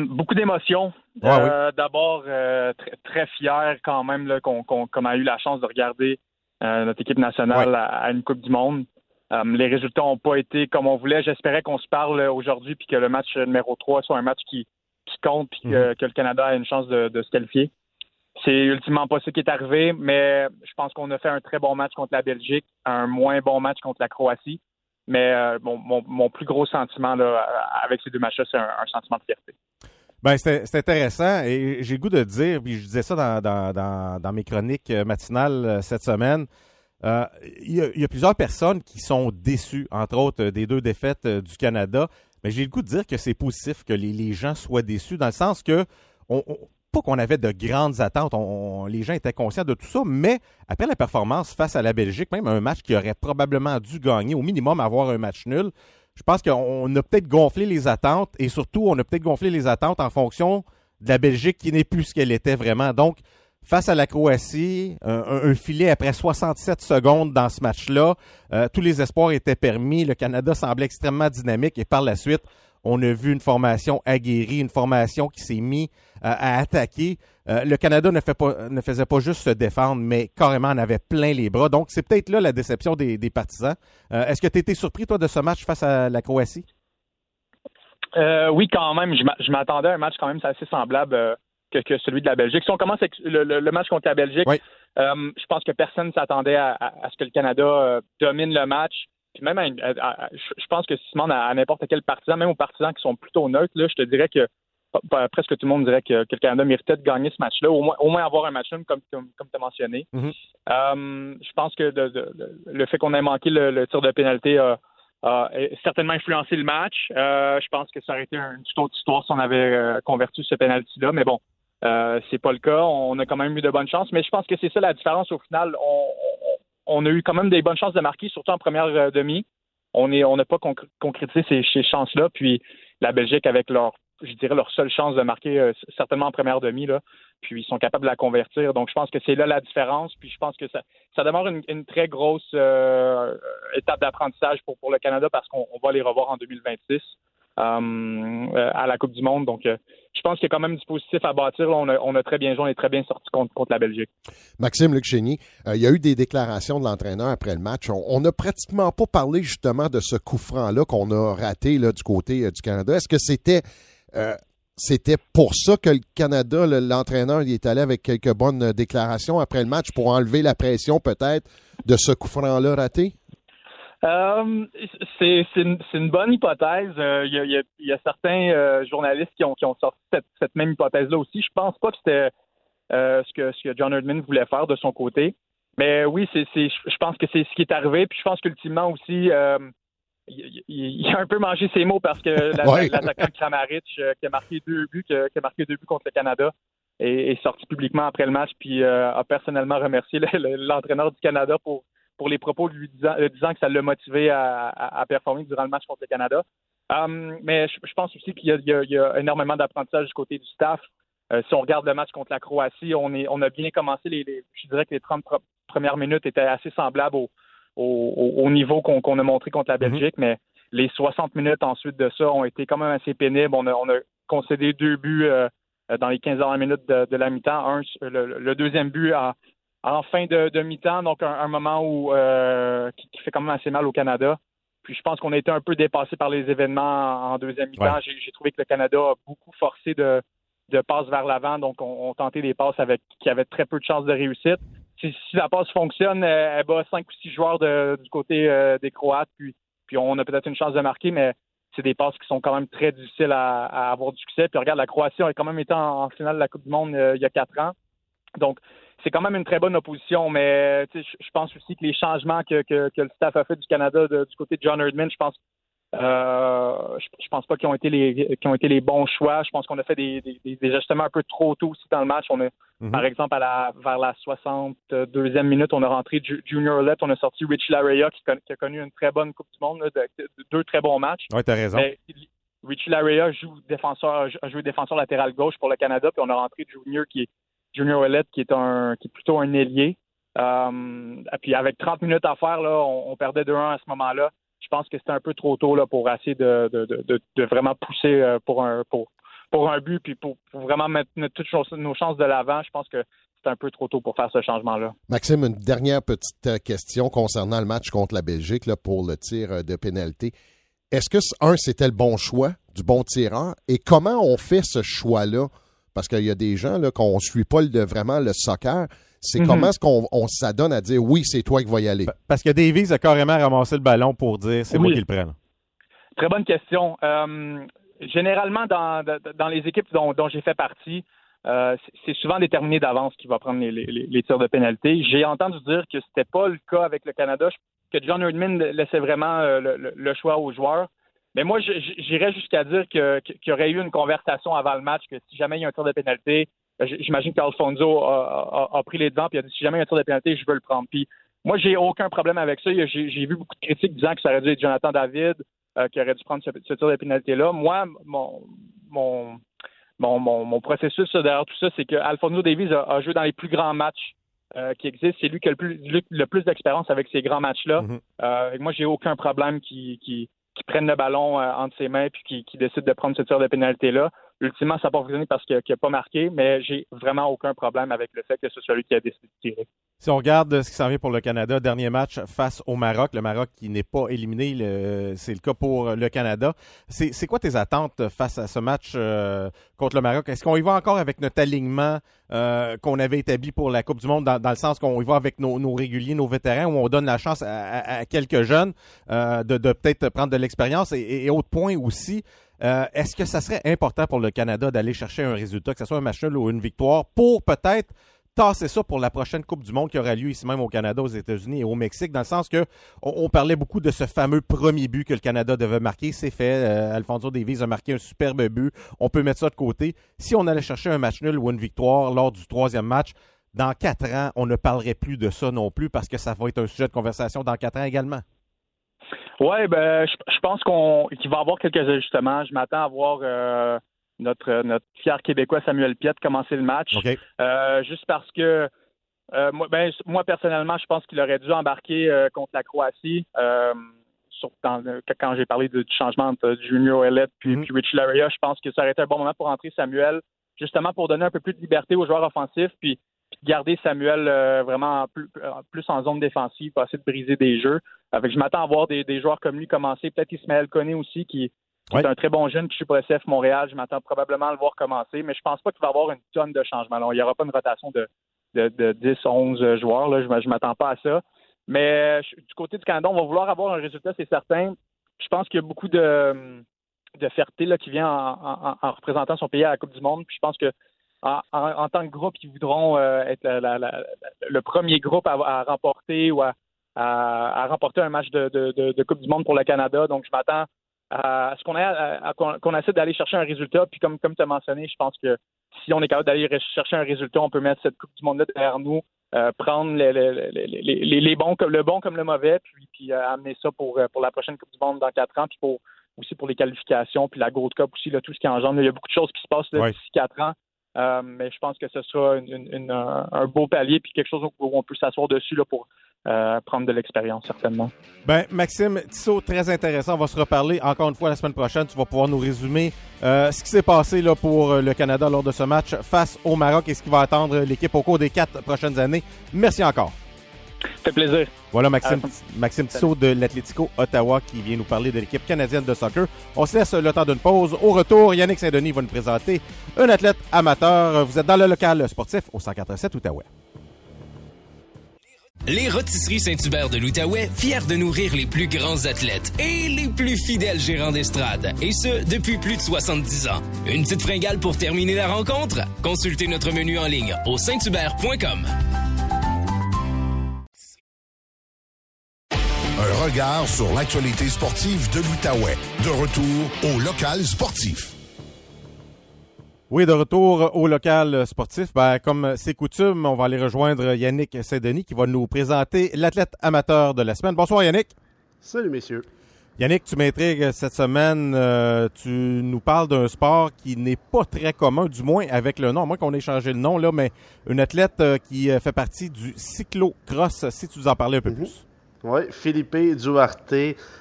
Beaucoup d'émotions. Oui. D'abord, très, très fier quand même là, qu'on a eu la chance de regarder notre équipe nationale à une Coupe du Monde. Les résultats n'ont pas été comme on voulait. J'espérais qu'on se parle aujourd'hui puis que le match numéro 3 soit un match qui compte puis que le Canada ait une chance de se qualifier. C'est ultimement pas ce qui est arrivé, mais je pense qu'on a fait un très bon match contre la Belgique, un moins bon match contre la Croatie. Mais mon plus gros sentiment là, avec ces deux matchs-là, c'est un sentiment de fierté. Bien, c'est intéressant. Et j'ai le goût de dire, puis je disais ça dans mes chroniques matinales cette semaine, il y a plusieurs personnes qui sont déçues, entre autres, des deux défaites du Canada. Mais j'ai le goût de dire que c'est positif que les gens soient déçus, dans le sens que... Pas qu'on avait de grandes attentes, les gens étaient conscients de tout ça, mais après la performance face à la Belgique, même un match qui aurait probablement dû gagner, au minimum avoir un match nul, je pense qu'on a peut-être gonflé les attentes et surtout on a peut-être gonflé les attentes en fonction de la Belgique qui n'est plus ce qu'elle était vraiment. Donc, face à la Croatie, un filet après 67 secondes dans ce match-là, tous les espoirs étaient permis, le Canada semblait extrêmement dynamique et par la suite... On a vu une formation aguerrie, une formation qui s'est mise à attaquer. Le Canada ne faisait pas juste se défendre, mais carrément en avait plein les bras. Donc, c'est peut-être là la déception des partisans. Est-ce que tu étais surpris, toi, de ce match face à la Croatie? Oui, quand même. Je m'attendais à un match quand même assez semblable que celui de la Belgique. Si on commence avec le match contre la Belgique, je pense que personne ne s'attendait à ce que le Canada domine le match. Puis même, je pense que si tu demandes à n'importe quel partisan, même aux partisans qui sont plutôt neutres, là, je te dirais que presque tout le monde dirait que le Canada méritait de gagner ce match-là, au moins avoir un match-là, comme tu as mentionné. Je pense que le fait qu'on ait manqué le tir de pénalité a certainement influencé le match. Je pense que ça aurait été une toute autre histoire si on avait converti ce pénalty-là, mais bon, c'est pas le cas. On a quand même eu de bonnes chances, mais je pense que c'est ça la différence au final. On a eu quand même des bonnes chances de marquer, surtout en première demi. on n'a pas concrétisé ces chances-là. Puis la Belgique, avec leur seule chance de marquer, certainement en première demi, là, puis ils sont capables de la convertir. Donc, je pense que c'est là la différence. Puis je pense que ça demeure une très grosse étape d'apprentissage pour le Canada, parce qu'on va les revoir en 2026 à la Coupe du Monde. Donc, je pense qu'il y a quand même du positif à bâtir. Là, on a très bien joué, on est très bien sorti contre la Belgique. Maxime, Luc Chénier, il y a eu des déclarations de l'entraîneur après le match. On n'a pratiquement pas parlé justement de ce coup franc-là qu'on a raté là, du côté du Canada. Est-ce que c'était pour ça que le Canada, l'entraîneur, il est allé avec quelques bonnes déclarations après le match pour enlever la pression peut-être de ce coup franc-là raté? C'est une bonne hypothèse. Il y a certains journalistes qui ont sorti cette même hypothèse-là aussi. Je pense pas que c'était ce que John Erdman voulait faire de son côté. Mais oui, je pense que c'est ce qui est arrivé. Puis je pense qu'ultimement aussi, il a un peu mangé ses mots, parce que l'attaquant Kramaric, qui a marqué deux buts contre le Canada, est sorti publiquement après le match, puis a personnellement remercié l'entraîneur du Canada pour les propos lui disant que ça l'a motivé à performer durant le match contre le Canada. Mais je pense aussi qu'il y a énormément d'apprentissage du côté du staff. Si on regarde le match contre la Croatie, on a bien commencé. Je dirais que les 30 premières minutes étaient assez semblables au niveau qu'on a montré contre la Belgique, mais les 60 minutes ensuite de ça ont été quand même assez pénibles. On a concédé deux buts dans les 15 dernières minutes de la mi-temps. Le deuxième but en fin de mi-temps, donc un moment où qui fait quand même assez mal au Canada. Puis je pense qu'on a été un peu dépassé par les événements en deuxième mi-temps. Ouais. J'ai trouvé que le Canada a beaucoup forcé de passes vers l'avant, donc on tentait des passes qui avaient très peu de chances de réussite. Si la passe fonctionne, elle bat 5 ou 6 joueurs du côté des Croates, puis on a peut-être une chance de marquer, mais c'est des passes qui sont quand même très difficiles à avoir du succès. Puis regarde, la Croatie a quand même été en finale de la Coupe du Monde il y a 4 ans. Donc, c'est quand même une très bonne opposition, mais je pense aussi que les changements que le staff a fait du Canada du côté de John Erdman, je pense pas qu'ils ont été les bons choix. Je pense qu'on a fait des ajustements un peu trop tôt aussi dans le match. On a, par exemple, vers la 62e minute, on a rentré Junior Lett, on a sorti Richie Larea qui a connu une très bonne Coupe du Monde, deux très bons matchs. Oui, t'as raison. Mais Richie Larea a joué défenseur latéral gauche pour le Canada, puis on a rentré Junior Ouellet, qui est plutôt un ailier. Puis avec 30 minutes à faire, là, on perdait 2-1 à ce moment-là. Je pense que c'était un peu trop tôt là, pour essayer de vraiment pousser pour un but, puis pour vraiment mettre toutes nos chances de l'avant. Je pense que c'est un peu trop tôt pour faire ce changement-là. Maxime, une dernière petite question concernant le match contre la Belgique là, pour le tir de pénalité. Est-ce que, c'était le bon choix du bon tireur? Et comment on fait ce choix-là? Parce qu'il y a des gens là, qu'on ne suit pas vraiment le soccer. C'est comment est-ce qu'on s'adonne à dire « oui, c'est toi qui vas y aller ». Parce que Davies a carrément ramassé le ballon pour dire « c'est moi qui le prenne ». Très bonne question. Généralement, dans les équipes dont j'ai fait partie, c'est souvent déterminé d'avance qui va prendre les tirs de pénalité. J'ai entendu dire que c'était pas le cas avec le Canada, que John Erdman laissait vraiment le choix aux joueurs. Mais moi, j'irais jusqu'à dire qu'il y aurait eu une conversation avant le match, que si jamais il y a un tir de pénalité, j'imagine qu'Alfonso a pris les devants et a dit « si jamais il y a un tir de pénalité, je veux le prendre ». Puis moi, j'ai aucun problème avec ça. J'ai vu beaucoup de critiques disant que ça aurait dû être Jonathan David qui aurait dû prendre ce tir de pénalité-là. Moi, mon processus derrière tout ça, c'est qu'Alfonso Davies a joué dans les plus grands matchs qui existe. C'est lui qui a le plus d'expérience avec ces grands matchs-là. Moi, j'ai aucun problème qui prennent le ballon entre ses mains puis qui décident de prendre ce tir de pénalité-là. Ultimement, ça n'a pas fonctionné parce qu'il n'a pas marqué, mais j'ai vraiment aucun problème avec le fait que ce soit lui qui a décidé de tirer. Si on regarde ce qui s'en vient pour le Canada, dernier match face au Maroc, le Maroc qui n'est pas éliminé, c'est le cas pour le Canada. C'est quoi tes attentes face à ce match contre le Maroc? Est-ce qu'on y va encore avec notre alignement qu'on avait établi pour la Coupe du Monde, dans le sens qu'on y va avec nos réguliers, nos vétérans, où on donne la chance à quelques jeunes de peut-être prendre de l'expérience? Et autre point aussi, est-ce que ça serait important pour le Canada d'aller chercher un résultat, que ce soit un match nul ou une victoire, pour peut-être tasser ça pour la prochaine Coupe du Monde qui aura lieu ici même au Canada, aux États-Unis et au Mexique, dans le sens que on parlait beaucoup de ce fameux premier but que le Canada devait marquer. C'est fait. Alfonso Davies a marqué un superbe but. On peut mettre ça de côté. Si on allait chercher un match nul ou une victoire lors du troisième match, dans 4 ans, on ne parlerait plus de ça non plus, parce que ça va être un sujet de conversation dans 4 ans également. Oui, ben, je pense qu'il va y avoir quelques ajustements. Je m'attends à voir notre fier Québécois Samuel Piette commencer le match. Okay. Juste parce que moi, personnellement, je pense qu'il aurait dû embarquer contre la Croatie. Quand j'ai parlé du changement entre Junior Ouellet puis Rich Laria, je pense que ça aurait été un bon moment pour entrer Samuel, justement pour donner un peu plus de liberté aux joueurs offensifs, puis garder Samuel vraiment plus en zone défensive, pas essayer de briser des jeux. Je m'attends à voir des joueurs comme lui commencer. Peut-être Ismaël Koné aussi, qui est un très bon jeune qui joue pour SF Montréal. Je m'attends probablement à le voir commencer, mais je pense pas qu'il va y avoir une tonne de changements. Alors, il n'y aura pas une rotation de 10, 11 joueurs. Là. Je m'attends pas à ça. Mais du côté du Canada, on va vouloir avoir un résultat, c'est certain. Je pense qu'il y a beaucoup de fierté là, qui vient en représentant son pays à la Coupe du Monde. Puis je pense que en tant que groupe, ils voudront être le premier groupe à remporter ou à remporter un match de Coupe du Monde pour le Canada. Donc, je m'attends à ce qu'on essaie d'aller chercher un résultat. Puis comme tu as mentionné, je pense que si on est capable d'aller chercher un résultat, on peut mettre cette Coupe du Monde-là derrière nous, prendre les bons, le bon comme le mauvais, puis amener ça pour la prochaine Coupe du Monde dans 4 ans, puis aussi pour les qualifications, puis la Gold Cup aussi, là, tout ce qui engendre. Là, il y a beaucoup de choses qui se passent là, d'ici 4 ans. Mais je pense que ce sera un beau palier, puis quelque chose où on peut s'asseoir dessus là, pour prendre de l'expérience, certainement. Ben, Maxime Tissot, très intéressant. On va se reparler encore une fois la semaine prochaine. Tu vas pouvoir nous résumer ce qui s'est passé là, pour le Canada lors de ce match face au Maroc et ce qui va attendre l'équipe au cours des 4 prochaines années. Merci encore. Ça fait plaisir. Voilà Maxime Tissot de l'Atlético Ottawa qui vient nous parler de l'équipe canadienne de soccer. On se laisse le temps d'une pause. Au retour, Yannick Saint-Denis va nous présenter un athlète amateur. Vous êtes dans le local sportif au 147 Outaouais. Les Rôtisseries Saint-Hubert de l'Outaouais, fiers de nourrir les plus grands athlètes et les plus fidèles gérants d'estrade. Et ce, depuis plus de 70 ans. Une petite fringale pour terminer la rencontre? Consultez notre menu en ligne au sainthubert.com. Un regard sur l'actualité sportive de l'Outaouais. De retour au local sportif. Oui, de retour au local sportif. Ben, comme c'est coutume, on va aller rejoindre Yannick Saint-Denis qui va nous présenter l'athlète amateur de la semaine. Bonsoir Yannick. Salut messieurs. Yannick, tu m'intrigues cette semaine. Tu nous parles d'un sport qui n'est pas très commun, du moins avec le nom. À moins qu'on ait changé le nom, là, mais une athlète qui fait partie du cyclo-cross, si tu nous en parlais un peu plus. Oui, Philippe Duarte,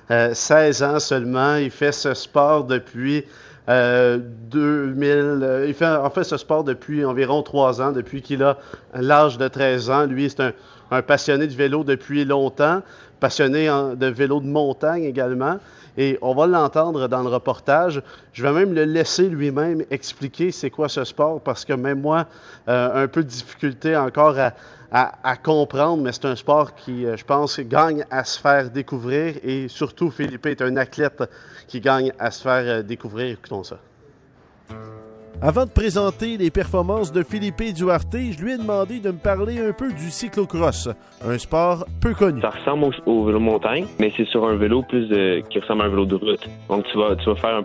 16 ans seulement. Il fait ce sport depuis... 2000, il fait ce sport depuis environ 3 ans, depuis qu'il a l'âge de 13 ans. Lui, c'est un passionné de vélo depuis longtemps, passionné de vélo de montagne également. Et on va l'entendre dans le reportage. Je vais même le laisser lui-même expliquer c'est quoi ce sport, parce que même moi, un peu de difficulté encore à comprendre, mais c'est un sport qui, je pense, gagne à se faire découvrir. Et surtout, Philippe est un athlète qui gagne à se faire découvrir. Écoutons ça. Avant de présenter les performances de Philippe Duarte, je lui ai demandé de me parler un peu du cyclocross, un sport peu connu. Ça ressemble au vélo montagne, mais c'est sur un vélo plus qui ressemble à un vélo de route. Donc tu vas faire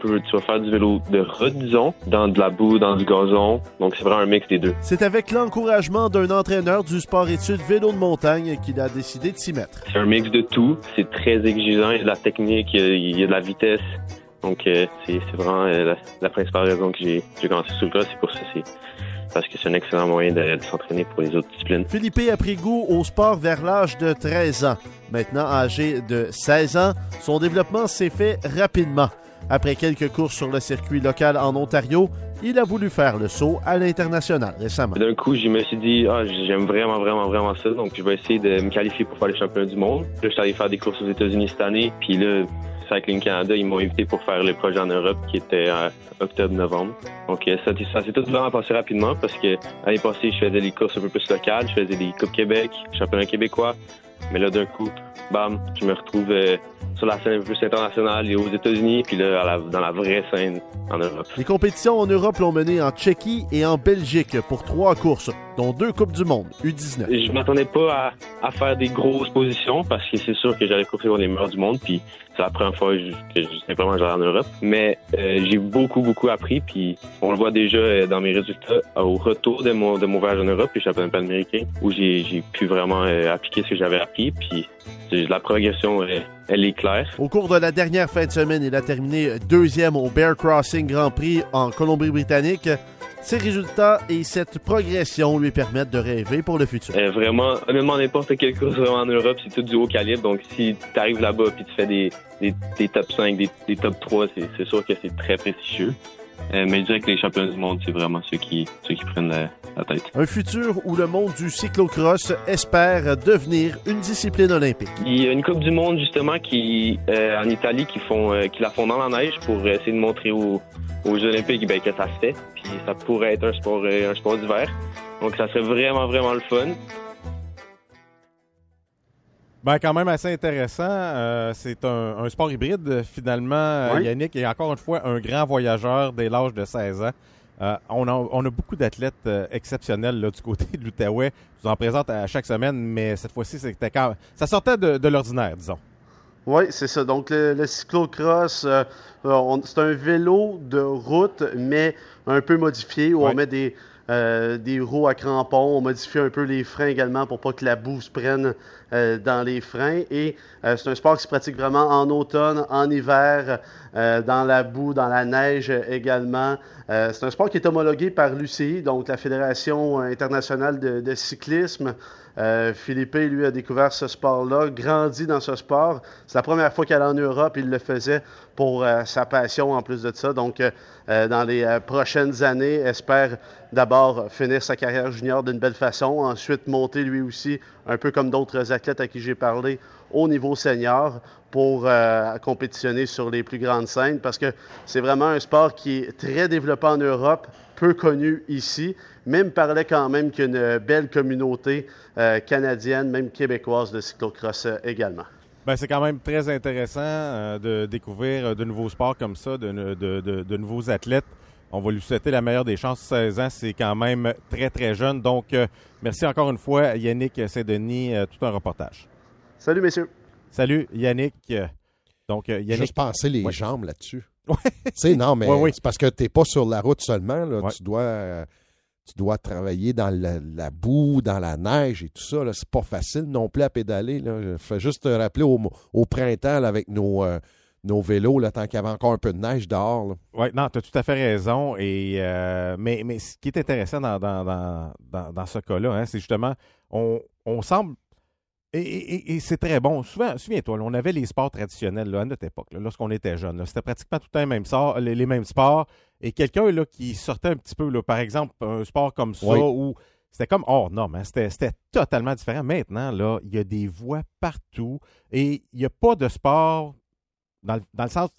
du vélo de route, disons, dans de la boue, dans du gazon. Donc c'est vraiment un mix des deux. C'est avec l'encouragement d'un entraîneur du sport-études vélo de montagne qu'il a décidé de s'y mettre. C'est un mix de tout. C'est très exigeant. Il y a de la technique, il y a de la vitesse. Donc, c'est vraiment la principale raison que j'ai commencé sur le cross. C'est pour ça, c'est parce que c'est un excellent moyen de s'entraîner pour les autres disciplines. Philippe a pris goût au sport vers l'âge de 13 ans. Maintenant âgé de 16 ans, son développement s'est fait rapidement. Après quelques courses sur le circuit local en Ontario, il a voulu faire le saut à l'international récemment. D'un coup, je me suis dit, j'aime vraiment, vraiment, vraiment ça. Donc, je vais essayer de me qualifier pour faire les championnats du monde. Là, je suis allé faire des courses aux États-Unis cette année. Puis là, Cycling Canada, ils m'ont invité pour faire le projet en Europe qui était en octobre-novembre. Donc, ça s'est tout vraiment passé rapidement parce que l'année passée, je faisais des courses un peu plus locales. Je faisais des Coupes Québec, championnat québécois. Mais là, d'un coup, bam, je me retrouve sur la scène un peu plus internationale et aux États-Unis, puis là, dans la vraie scène en Europe. Les compétitions en Europe l'ont mené en Tchéquie et en Belgique pour 3 courses, dont 2 Coupes du Monde, U19. Je m'attendais pas à faire des grosses positions parce que c'est sûr que j'allais courir contre les meilleurs du monde, puis c'est la première fois que simplement j'allais en Europe. Mais j'ai beaucoup, beaucoup appris, puis on le voit déjà dans mes résultats au retour de mon voyage en Europe, puis championnat panaméricain, où j'ai pu vraiment appliquer ce que j'avais appris. hockey, puis la progression, elle est claire. Au cours de la dernière fin de semaine, il a terminé deuxième au Bear Crossing Grand Prix en Colombie-Britannique. Ces résultats et cette progression lui permettent de rêver pour le futur. Vraiment, honnêtement, n'importe quelle course vraiment en Europe, c'est tout du haut calibre. Donc, si tu arrives là-bas et tu fais des top 5, des top 3, c'est sûr que c'est très prestigieux. Mais je dirais que les champions du monde, c'est vraiment ceux qui prennent la tête. Un futur où le monde du cyclocross espère devenir une discipline olympique. Il y a une Coupe du monde, justement, en Italie, qui la font dans la neige pour essayer de montrer aux Jeux olympiques que ça se fait. Puis ça pourrait être un sport d'hiver. Donc ça serait vraiment, vraiment le fun. Ben, quand même assez intéressant. C'est un sport hybride, finalement. Oui. Yannick est encore une fois un grand voyageur dès l'âge de 16 ans. On a beaucoup d'athlètes exceptionnels du côté de l'Outaouais. Je vous en présente à chaque semaine, mais cette fois-ci, c'était quand même... ça sortait de l'ordinaire, disons. Oui, c'est ça. Donc, le cyclocross, c'est un vélo de route, mais un peu modifié, où on met des roues à crampons. On modifie un peu les freins également pour pas que la boue se prenne dans les freins. Et c'est un sport qui se pratique vraiment en automne, en hiver, dans la boue, dans la neige également. C'est un sport qui est homologué par l'UCI, donc la Fédération internationale de cyclisme. Philippe, lui, a découvert ce sport-là, grandi dans ce sport. C'est la première fois qu'il allait en Europe, il le faisait pour sa passion en plus de ça. Donc, dans les prochaines années, espère d'abord finir sa carrière junior d'une belle façon, ensuite monter lui aussi, un peu comme d'autres athlètes à qui j'ai parlé, au niveau senior pour compétitionner sur les plus grandes scènes, parce que c'est vraiment un sport qui est très développé en Europe, peu connu ici, mais il me parlait quand même qu'il y a une belle communauté canadienne, même québécoise, de cyclocross également. Bien, c'est quand même très intéressant de découvrir de nouveaux sports comme ça, de nouveaux athlètes. On va lui souhaiter la meilleure des chances. 16 ans, c'est quand même très, très jeune. Donc, merci encore une fois, Yannick Saint-Denis, tout un reportage. Salut, messieurs. Salut, Yannick. Donc, Yannick... Juste passer les jambes là-dessus. Oui. Tu sais, non, mais c'est parce que tu n'es pas sur la route seulement. Là. Ouais. Tu dois travailler dans la boue, dans la neige et tout ça. Là. C'est pas facile non plus à pédaler. Là. Je fais juste te rappeler au printemps là, avec nos vélos, là, tant qu'il y avait encore un peu de neige dehors. Oui, non, tu as tout à fait raison. Et, mais ce qui est intéressant dans ce cas-là, hein, c'est justement, on semble... Et c'est très bon. Souvent, souviens-toi, là, on avait les sports traditionnels là, à notre époque, là, lorsqu'on était jeune. Là, c'était pratiquement tout le temps les mêmes sports. Et quelqu'un là, qui sortait un petit peu, là, par exemple, un sport comme ça, où c'était comme hors norme, hein? C'était totalement différent. Maintenant, là, il y a des voies partout et il n'y a pas de sport... Dans le sens,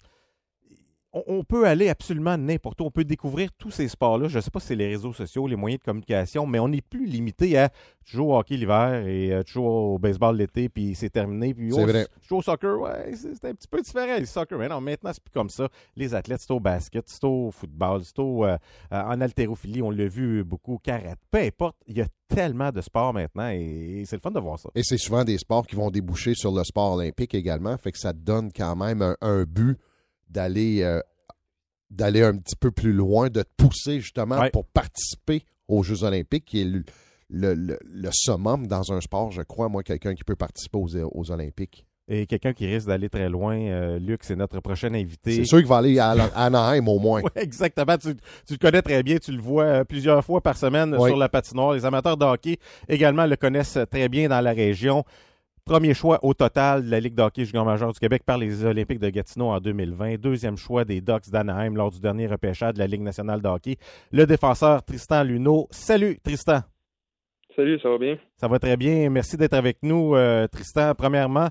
on peut aller absolument n'importe où. On peut découvrir tous ces sports-là. Je ne sais pas si c'est les réseaux sociaux, les moyens de communication, mais on n'est plus limité à tu joues au hockey l'hiver et tu joues au baseball l'été, puis c'est terminé. Puis tu joues au soccer, c'est un petit peu différent, le soccer. Mais non, maintenant, c'est plus comme ça. Les athlètes, c'est au basket, c'est au football, c'est en haltérophilie. On l'a vu beaucoup, karaté. Peu importe, il y a tellement de sports maintenant et c'est le fun de voir ça. Et c'est souvent des sports qui vont déboucher sur le sport olympique également, fait que ça te donne quand même un but d'aller un petit peu plus loin, de te pousser justement pour participer aux Jeux olympiques, qui est le summum dans un sport, je crois, moi, quelqu'un qui peut participer aux Olympiques. Et quelqu'un qui risque d'aller très loin, Luc, c'est notre prochain invité. C'est sûr qu'il va aller à Anaheim au moins. Oui, exactement. Tu le connais très bien. Tu le vois plusieurs fois par semaine sur la patinoire. Les amateurs de hockey également le connaissent très bien dans la région. Premier choix au total de la Ligue d'Hockey Junior Majeur du Québec par les Olympiques de Gatineau en 2020. Deuxième choix des Ducks d'Anaheim lors du dernier repêchage de la Ligue nationale de hockey. Le défenseur Tristan Luneau. Salut, Tristan. Salut, ça va bien? Ça va très bien. Merci d'être avec nous, Tristan. Premièrement,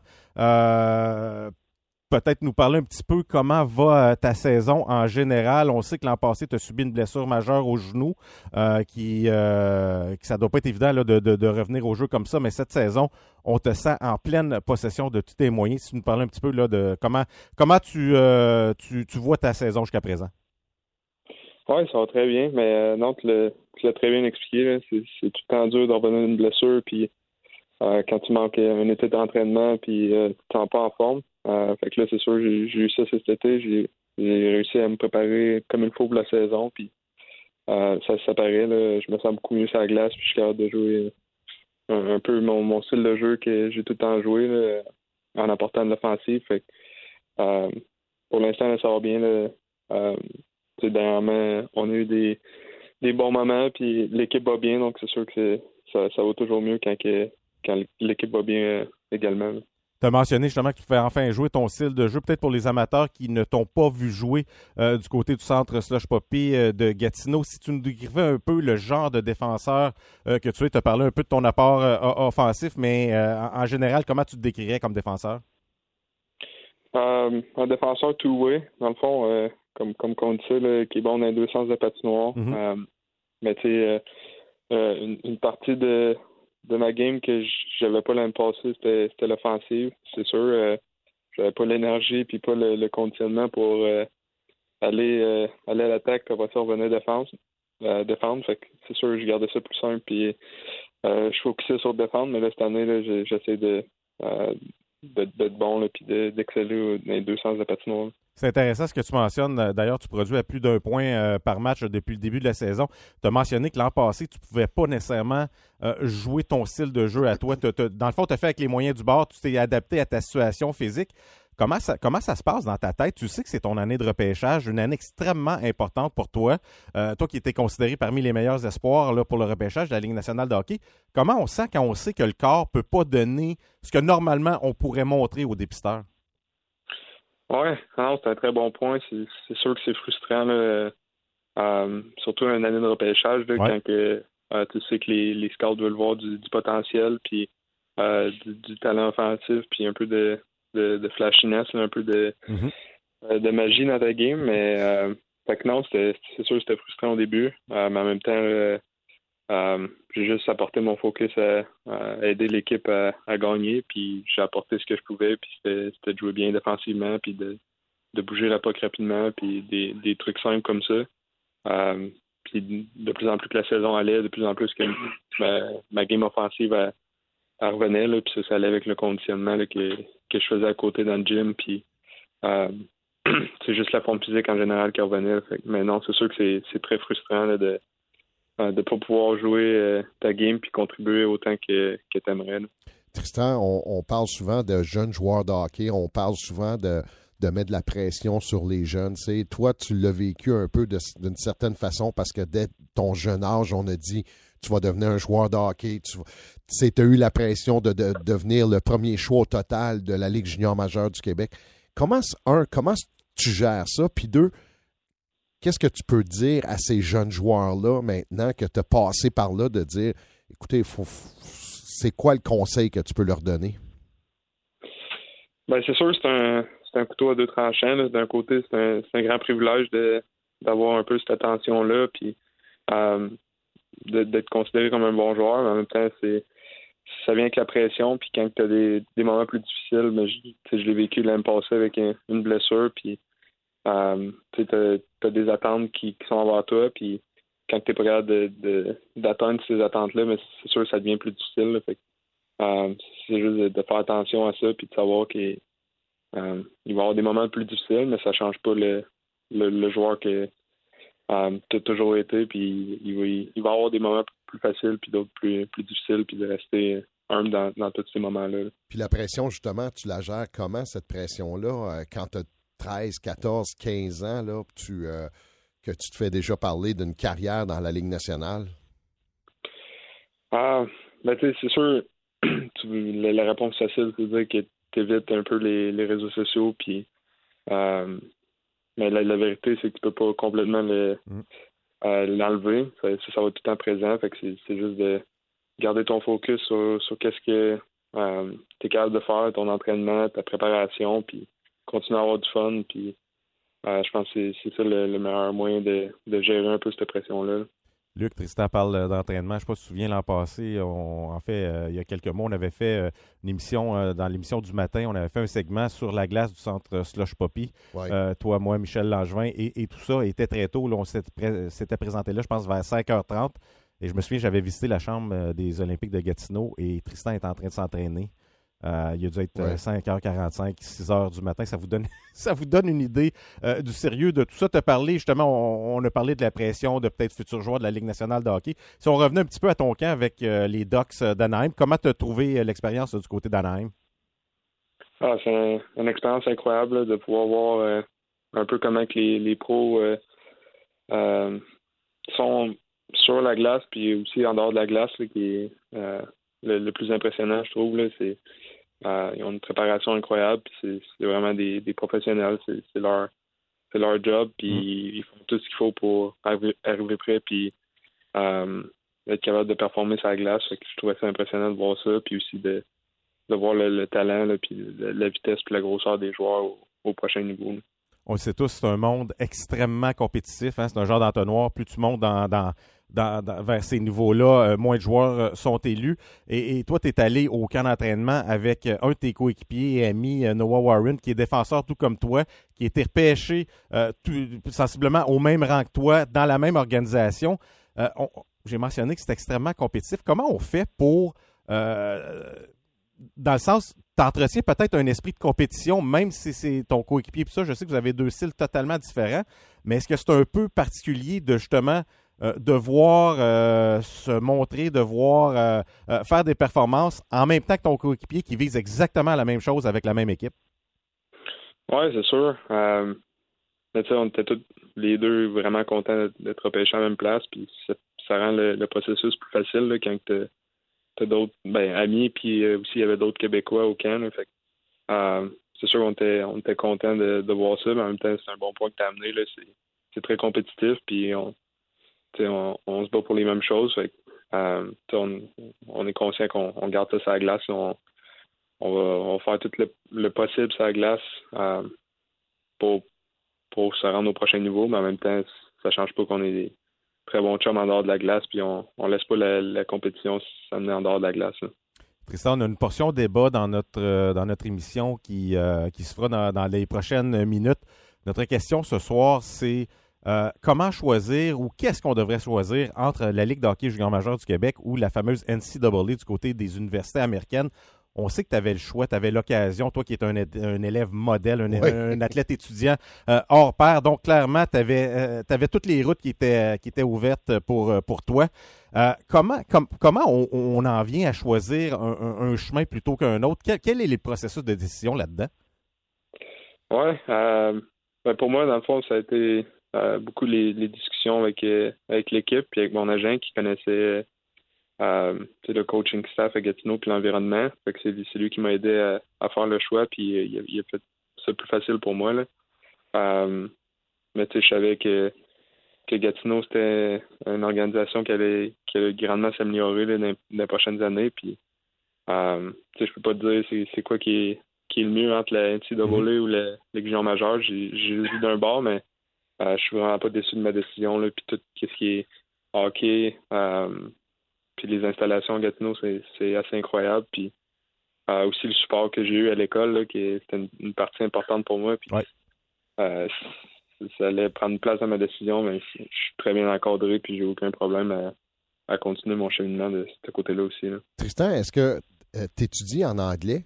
peut-être nous parler un petit peu comment va ta saison en général. On sait que l'an passé, tu as subi une blessure majeure au genou, qui ça doit pas être évident là, de revenir au jeu comme ça, mais cette saison, on te sent en pleine possession de tous tes moyens. Si tu nous parles un petit peu là, de comment tu vois ta saison jusqu'à présent. Oui, ça va très bien, mais non, tu l'as très bien expliqué. Là, c'est tout le temps dur de revenir d'une blessure, puis quand tu manques un été d'entraînement, puis tu te sens pas en forme. Fait que là, c'est sûr, j'ai eu ça cet été. J'ai réussi à me préparer comme il faut pour la saison, puis ça paraît. Là, je me sens beaucoup mieux sur la glace, puis je suis capable de jouer un peu mon style de jeu que j'ai tout le temps joué là, en apportant de l'offensive. Pour l'instant, là, ça va bien. Là, dernièrement, on a eu des bons moments, puis l'équipe va bien, donc c'est sûr que ça va toujours mieux quand l'équipe va bien également. Là. Tu as mentionné justement que tu pouvais enfin jouer ton style de jeu. Peut-être pour les amateurs qui ne t'ont pas vu jouer du côté du centre Slush Poppy de Gatineau, si tu nous décrivais un peu le genre de défenseur que tu es, tu as parlé un peu de ton apport offensif, mais en général, comment tu te décrirais comme défenseur? Un défenseur two-way, dans le fond, comme on dit ça, là, qui est bon dans les deux sens de la patinoire. Mm-hmm. Mais tu sais, une partie de ma game que j'avais pas l'année passée, c'était l'offensive, c'est sûr. J'avais pas l'énergie puis pas le conditionnement pour aller à l'attaque, puis après ça revenir défendre. Fait que c'est sûr, je gardais ça plus simple, puis je focusais sur défendre, mais là cette année là, j'essaie d'être bon là, puis d'exceller dans les deux sens de la patinoire. C'est intéressant ce que tu mentionnes. D'ailleurs, tu produis à plus d'un point par match depuis le début de la saison. Tu as mentionné que l'an passé, tu ne pouvais pas nécessairement jouer ton style de jeu à toi. Dans le fond, tu as fait avec les moyens du bord, tu t'es adapté à ta situation physique. Comment ça se passe dans ta tête? Tu sais que c'est ton année de repêchage, une année extrêmement importante pour toi. Toi qui étais considéré parmi les meilleurs espoirs là, pour le repêchage de la Ligue nationale de hockey. Comment on sent quand on sait que le corps ne peut pas donner ce que normalement on pourrait montrer aux dépisteurs? Oui, c'est un très bon point. C'est sûr que c'est frustrant, là, surtout une année de repêchage, là, quand tu sais que les scouts veulent voir du potentiel, puis du talent offensif, puis un peu de flashiness, là, un peu de magie dans ta game. Mais fait que non, c'est sûr que c'était frustrant au début, mais en même temps, j'ai juste apporté mon focus à aider l'équipe à gagner, puis j'ai apporté ce que je pouvais, puis c'était de jouer bien défensivement, puis de bouger la puck rapidement, puis des trucs simples comme ça. Puis de plus en plus que la saison allait, de plus en plus que ma game offensive elle revenait, là, puis ça allait avec le conditionnement là, que je faisais à côté dans le gym, puis c'est juste la forme physique en général qui revenait. Mais non, c'est sûr que c'est très frustrant là, de ne pas pouvoir jouer ta game puis contribuer autant que tu aimerais. Tristan, on parle souvent de jeunes joueurs de hockey, on parle souvent de mettre de la pression sur les jeunes. T'sais, toi, tu l'as vécu un peu d'une certaine façon parce que dès ton jeune âge, on a dit tu vas devenir un joueur de hockey. Tu as eu la pression de devenir le premier choix au total de la Ligue junior majeure du Québec. Comment tu gères ça? Puis deux, qu'est-ce que tu peux dire à ces jeunes joueurs-là maintenant que tu as passé par là de dire, écoutez, c'est quoi le conseil que tu peux leur donner? Bien, c'est sûr que c'est un couteau à deux tranchants. Là. D'un côté, c'est un grand privilège d'avoir un peu cette attention-là, puis d'être considéré comme un bon joueur. Mais en même temps, ça vient avec la pression, puis quand tu as des moments plus difficiles, mais je l'ai vécu l'année passée avec une blessure, puis t'as des attentes qui sont envers toi, puis quand t'es pas capable d'atteindre ces attentes-là, mais c'est sûr que ça devient plus difficile. Là, fait, c'est juste de faire attention à ça, puis de savoir qu'il va y avoir des moments plus difficiles, mais ça change pas le joueur que t'as toujours été, puis il va y avoir des moments plus faciles, puis d'autres plus difficiles, puis de rester humble dans tous ces moments-là. Là. Puis la pression, justement, tu la gères comment, cette pression-là, quand t'as 13, 14, 15 ans, là, que tu te fais déjà parler d'une carrière dans la Ligue nationale? C'est sûr, la réponse facile, c'est de dire que tu évites un peu les réseaux sociaux, puis mais la vérité, c'est que tu peux pas complètement l'enlever. Ça va tout le temps présent, fait que c'est juste de garder ton focus sur qu'est-ce que tu es capable de faire, ton entraînement, ta préparation, puis continuer à avoir du fun, puis je pense que c'est ça le meilleur moyen de gérer un peu cette pression-là. Luc, Tristan parle d'entraînement. Je ne sais pas si tu te souviens, l'an passé, il y a quelques mois, on avait fait une émission, dans l'émission du matin, on avait fait un segment sur la glace du centre Slush Poppy. Ouais. Toi, moi, Michel Langevin, et tout ça était très tôt. Là, on s'était présenté là, je pense, vers 5h30. Et je me souviens, j'avais visité la chambre des Olympiques de Gatineau et Tristan était en train de s'entraîner. Il a dû être 5h45, 6h du matin. Ça vous donne une idée du sérieux de tout ça. Tu as parlé, justement, on a parlé de la pression de peut-être futurs joueurs de la Ligue nationale de hockey. Si on revenait un petit peu à ton camp avec les Ducks d'Anaheim, comment tu as trouvé l'expérience du côté d'Anaheim? Ah, c'est une expérience incroyable là, de pouvoir voir un peu comment que les pros sont sur la glace puis aussi en dehors de la glace, là, qui est le plus impressionnant, je trouve. Là, c'est ils ont une préparation incroyable, puis c'est vraiment des professionnels, c'est leur job, puis ils font tout ce qu'il faut pour arriver prêt, puis être capable de performer sur la glace. Fait que je trouvais ça impressionnant de voir ça, puis aussi de voir le talent, là, puis la vitesse, puis la grosseur des joueurs au prochain niveau. Là. On le sait tous, c'est un monde extrêmement compétitif. Hein? C'est un genre d'entonnoir. Plus tu montes vers ces niveaux-là, moins de joueurs sont élus. Et toi, tu es allé au camp d'entraînement avec un de tes coéquipiers et amis, Noah Warren, qui est défenseur tout comme toi, qui a été repêché sensiblement au même rang que toi, dans la même organisation. J'ai mentionné que c'est extrêmement compétitif. Comment on fait pour... dans le sens, tu entretiens peut-être un esprit de compétition, même si c'est ton coéquipier et ça. Je sais que vous avez deux styles totalement différents, mais est-ce que c'est un peu particulier de justement devoir se montrer, devoir faire des performances en même temps que ton coéquipier qui vise exactement la même chose avec la même équipe? Oui, c'est sûr. On était tous les deux vraiment contents d'être repêchés à la même place, puis ça rend le processus plus facile là, quand tu t'as d'autres amis, puis aussi il y avait d'autres Québécois au camp. Là, fait, c'est sûr qu'on était contents de voir ça, mais en même temps, c'est un bon point que tu as amené. Là, c'est très compétitif, puis on se bat pour les mêmes choses. Fait, on est conscient qu'on garde ça sur la glace. On va faire tout le possible sur la glace pour se rendre au prochain niveau, mais en même temps, ça change pas qu'on est très bon chum en dehors de la glace, puis on laisse pas la compétition s'amener en dehors de la glace. Hein. Tristan, on a une portion débat dans notre émission qui se fera dans les prochaines minutes. Notre question ce soir, c'est comment choisir ou qu'est-ce qu'on devrait choisir entre la Ligue d'Hockey Junior Majeur du Québec ou la fameuse NCAA du côté des universités américaines. On sait que tu avais le choix, tu avais l'occasion, toi qui es un élève modèle, un athlète étudiant hors pair. Donc, clairement, tu avais toutes les routes qui étaient ouvertes pour toi. Comment on en vient à choisir un chemin plutôt qu'un autre? Quel est le processus de décision là-dedans? Oui. Pour moi, dans le fond, ça a été beaucoup les discussions avec l'équipe et avec mon agent qui connaissait... le coaching staff à Gatineau puis l'environnement. Fait que c'est lui qui m'a aidé à faire le choix, puis il a fait ça plus facile pour moi. Là. Mais je savais que Gatineau, c'était une organisation qui allait grandement s'améliorer là, dans les prochaines années. Puis je peux pas te dire c'est quoi qui est le mieux entre la NCAA ou la Ligue junior majeure. J'ai vu d'un bord, mais je suis vraiment pas déçu de ma décision. Là. Puis tout ce qui est hockey, puis les installations à Gatineau, c'est assez incroyable. Puis aussi le support que j'ai eu à l'école, là, c'était une partie importante pour moi. Puis ça allait prendre place dans ma décision, mais je suis très bien encadré, puis j'ai aucun problème à continuer mon cheminement de ce côté-là aussi. Là. Tristan, est-ce que tu étudies en anglais?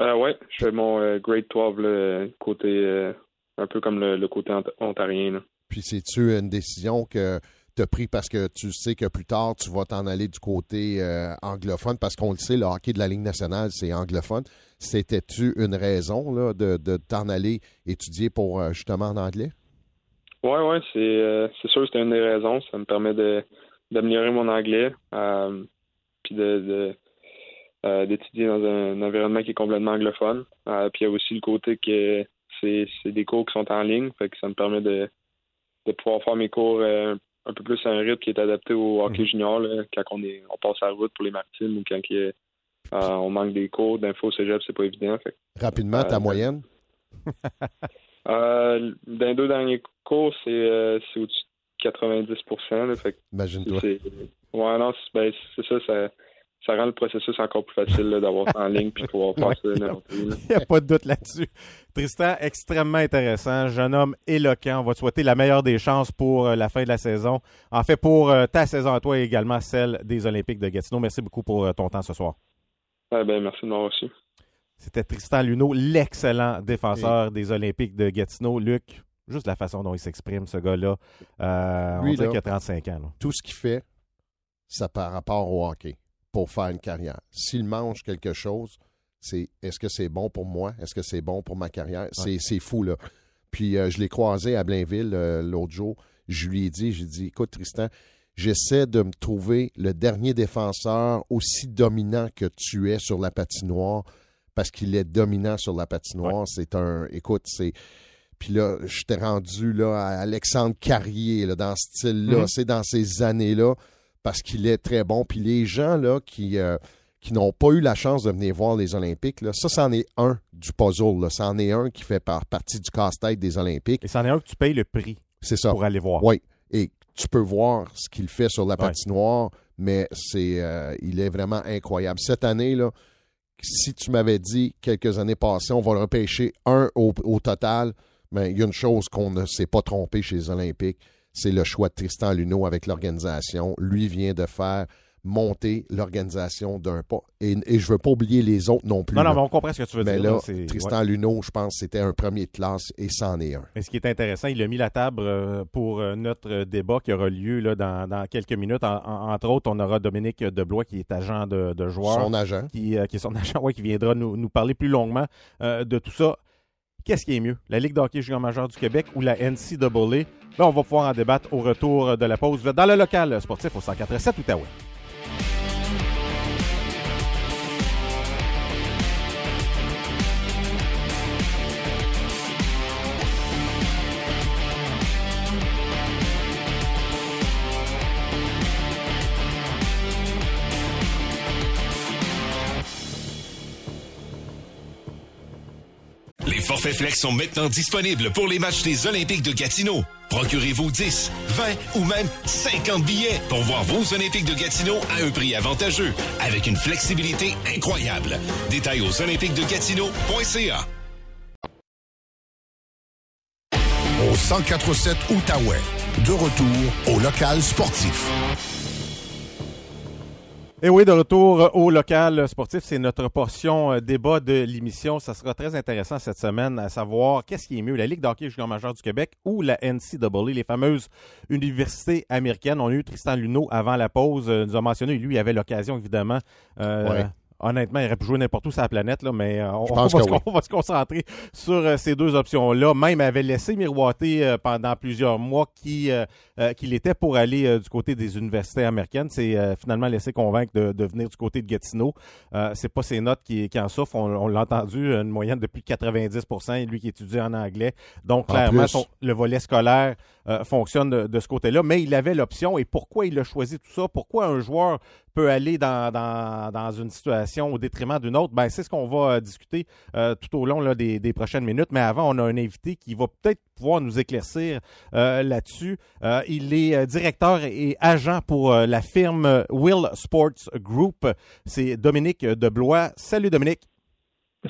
Oui, je fais mon grade 12, là, côté un peu comme le côté ontarien. Là. Puis c'est-tu une décision que... t'as pris parce que tu sais que plus tard, tu vas t'en aller du côté anglophone, parce qu'on le sait, le hockey de la Ligue nationale, c'est anglophone. C'était-tu une raison là, de t'en aller étudier pour justement en anglais? Oui, c'est sûr, c'était une des raisons. Ça me permet d'améliorer mon anglais, puis d'étudier dans un environnement qui est complètement anglophone. Puis il y a aussi le côté que c'est des cours qui sont en ligne, fait que ça me permet de pouvoir faire mes cours un peu plus à un rythme qui est adapté au hockey junior, là, quand on passe à la route pour les Maritimes ou quand on manque des cours d'info au cégep, c'est pas évident. Fait. Rapidement, ta moyenne? Dans les deux derniers cours, c'est au-dessus de 90%. Là, fait, imagine-toi. C'est ça rend le processus encore plus facile là, d'avoir ça en ligne puis pouvoir faire ça. Il n'y a pas de doute là-dessus. Tristan, extrêmement intéressant, jeune homme éloquent. On va te souhaiter la meilleure des chances pour la fin de la saison. En fait, pour ta saison à toi et également celle des Olympiques de Gatineau. Merci beaucoup pour ton temps ce soir. Ah ben, merci de m'avoir reçu. C'était Tristan Luneau, l'excellent défenseur des Olympiques de Gatineau. Luc, juste la façon dont il s'exprime, ce gars-là, on dirait qu'il a 35 ans. Là. Tout ce qu'il fait, ça par rapport au hockey, pour faire une carrière. S'il mange quelque chose, c'est est-ce que c'est bon pour moi? Est-ce que c'est bon pour ma carrière? C'est fou, là. Puis je l'ai croisé à Blainville l'autre jour. Je lui ai dit, écoute, Tristan, j'essaie de me trouver le dernier défenseur aussi dominant que tu es sur la patinoire, parce qu'il est dominant sur la patinoire. Ouais. Puis là, je t'ai rendu là, à Alexandre Carrier, là, dans ce style-là. Mm-hmm. C'est dans ces années-là, parce qu'il est très bon. Puis les gens là, qui n'ont pas eu la chance de venir voir les Olympiques, là, c'en est un du puzzle. Là. C'en est un qui fait partie du casse-tête des Olympiques. Et c'en est un que tu payes le prix pour aller voir. Oui, et tu peux voir ce qu'il fait sur la patinoire, mais il est vraiment incroyable. Cette année, là, si tu m'avais dit quelques années passées, on va le repêcher un au total, mais il y a une chose qu'on ne s'est pas trompé chez les Olympiques, c'est le choix de Tristan Luneau avec l'organisation. Lui vient de faire monter l'organisation d'un pas. Et je ne veux pas oublier les autres non plus. Non, mais on comprend ce que tu veux dire. Mais là, Tristan Luneau, je pense, c'était un premier de classe et c'en est un. Et ce qui est intéressant, il a mis la table pour notre débat qui aura lieu là, dans quelques minutes. Entre autres, on aura Dominique Deblois qui est agent de joueur. Son agent. Qui est son agent, qui viendra nous parler plus longuement de tout ça. Qu'est-ce qui est mieux? La Ligue d'Hockey Junior Majeur du Québec ou la NCAA? Là, on va pouvoir en débattre au retour de la pause dans le local sportif au 104.7 Outaouais. Les forfaits Flex sont maintenant disponibles pour les matchs des Olympiques de Gatineau. Procurez-vous 10, 20 ou même 50 billets pour voir vos Olympiques de Gatineau à un prix avantageux, avec une flexibilité incroyable. Détails aux olympiquesdegatineau.ca. Au 104.7 Outaouais, de retour au local sportif. Et oui, de retour au local sportif, c'est notre portion débat de l'émission. Ça sera très intéressant cette semaine à savoir qu'est-ce qui est mieux, la Ligue d'Hockey Junior Majeur du Québec ou la NCAA, les fameuses universités américaines. On a eu Tristan Luneau avant la pause, nous a mentionné, lui, il avait l'occasion évidemment. Honnêtement, il aurait pu jouer n'importe où sur la planète, là, mais on va se concentrer sur ces deux options-là. Même avait laissé miroiter pendant plusieurs mois qu'il était pour aller du côté des universités américaines. C'est finalement laissé convaincre de venir du côté de Gatineau. C'est pas ses notes qui en souffrent. On l'a entendu, une moyenne de plus de 90%, lui qui étudie en anglais. Donc, clairement, le volet scolaire fonctionne de ce côté-là. Mais il avait l'option. Et pourquoi il a choisi tout ça? Pourquoi un joueur peut aller dans une situation au détriment d'une autre, ben c'est ce qu'on va discuter tout au long là, des prochaines minutes. Mais avant, on a un invité qui va peut-être pouvoir nous éclaircir là-dessus. Il est directeur et agent pour la firme Will Sports Group. C'est Dominique Deblois. Salut Dominique.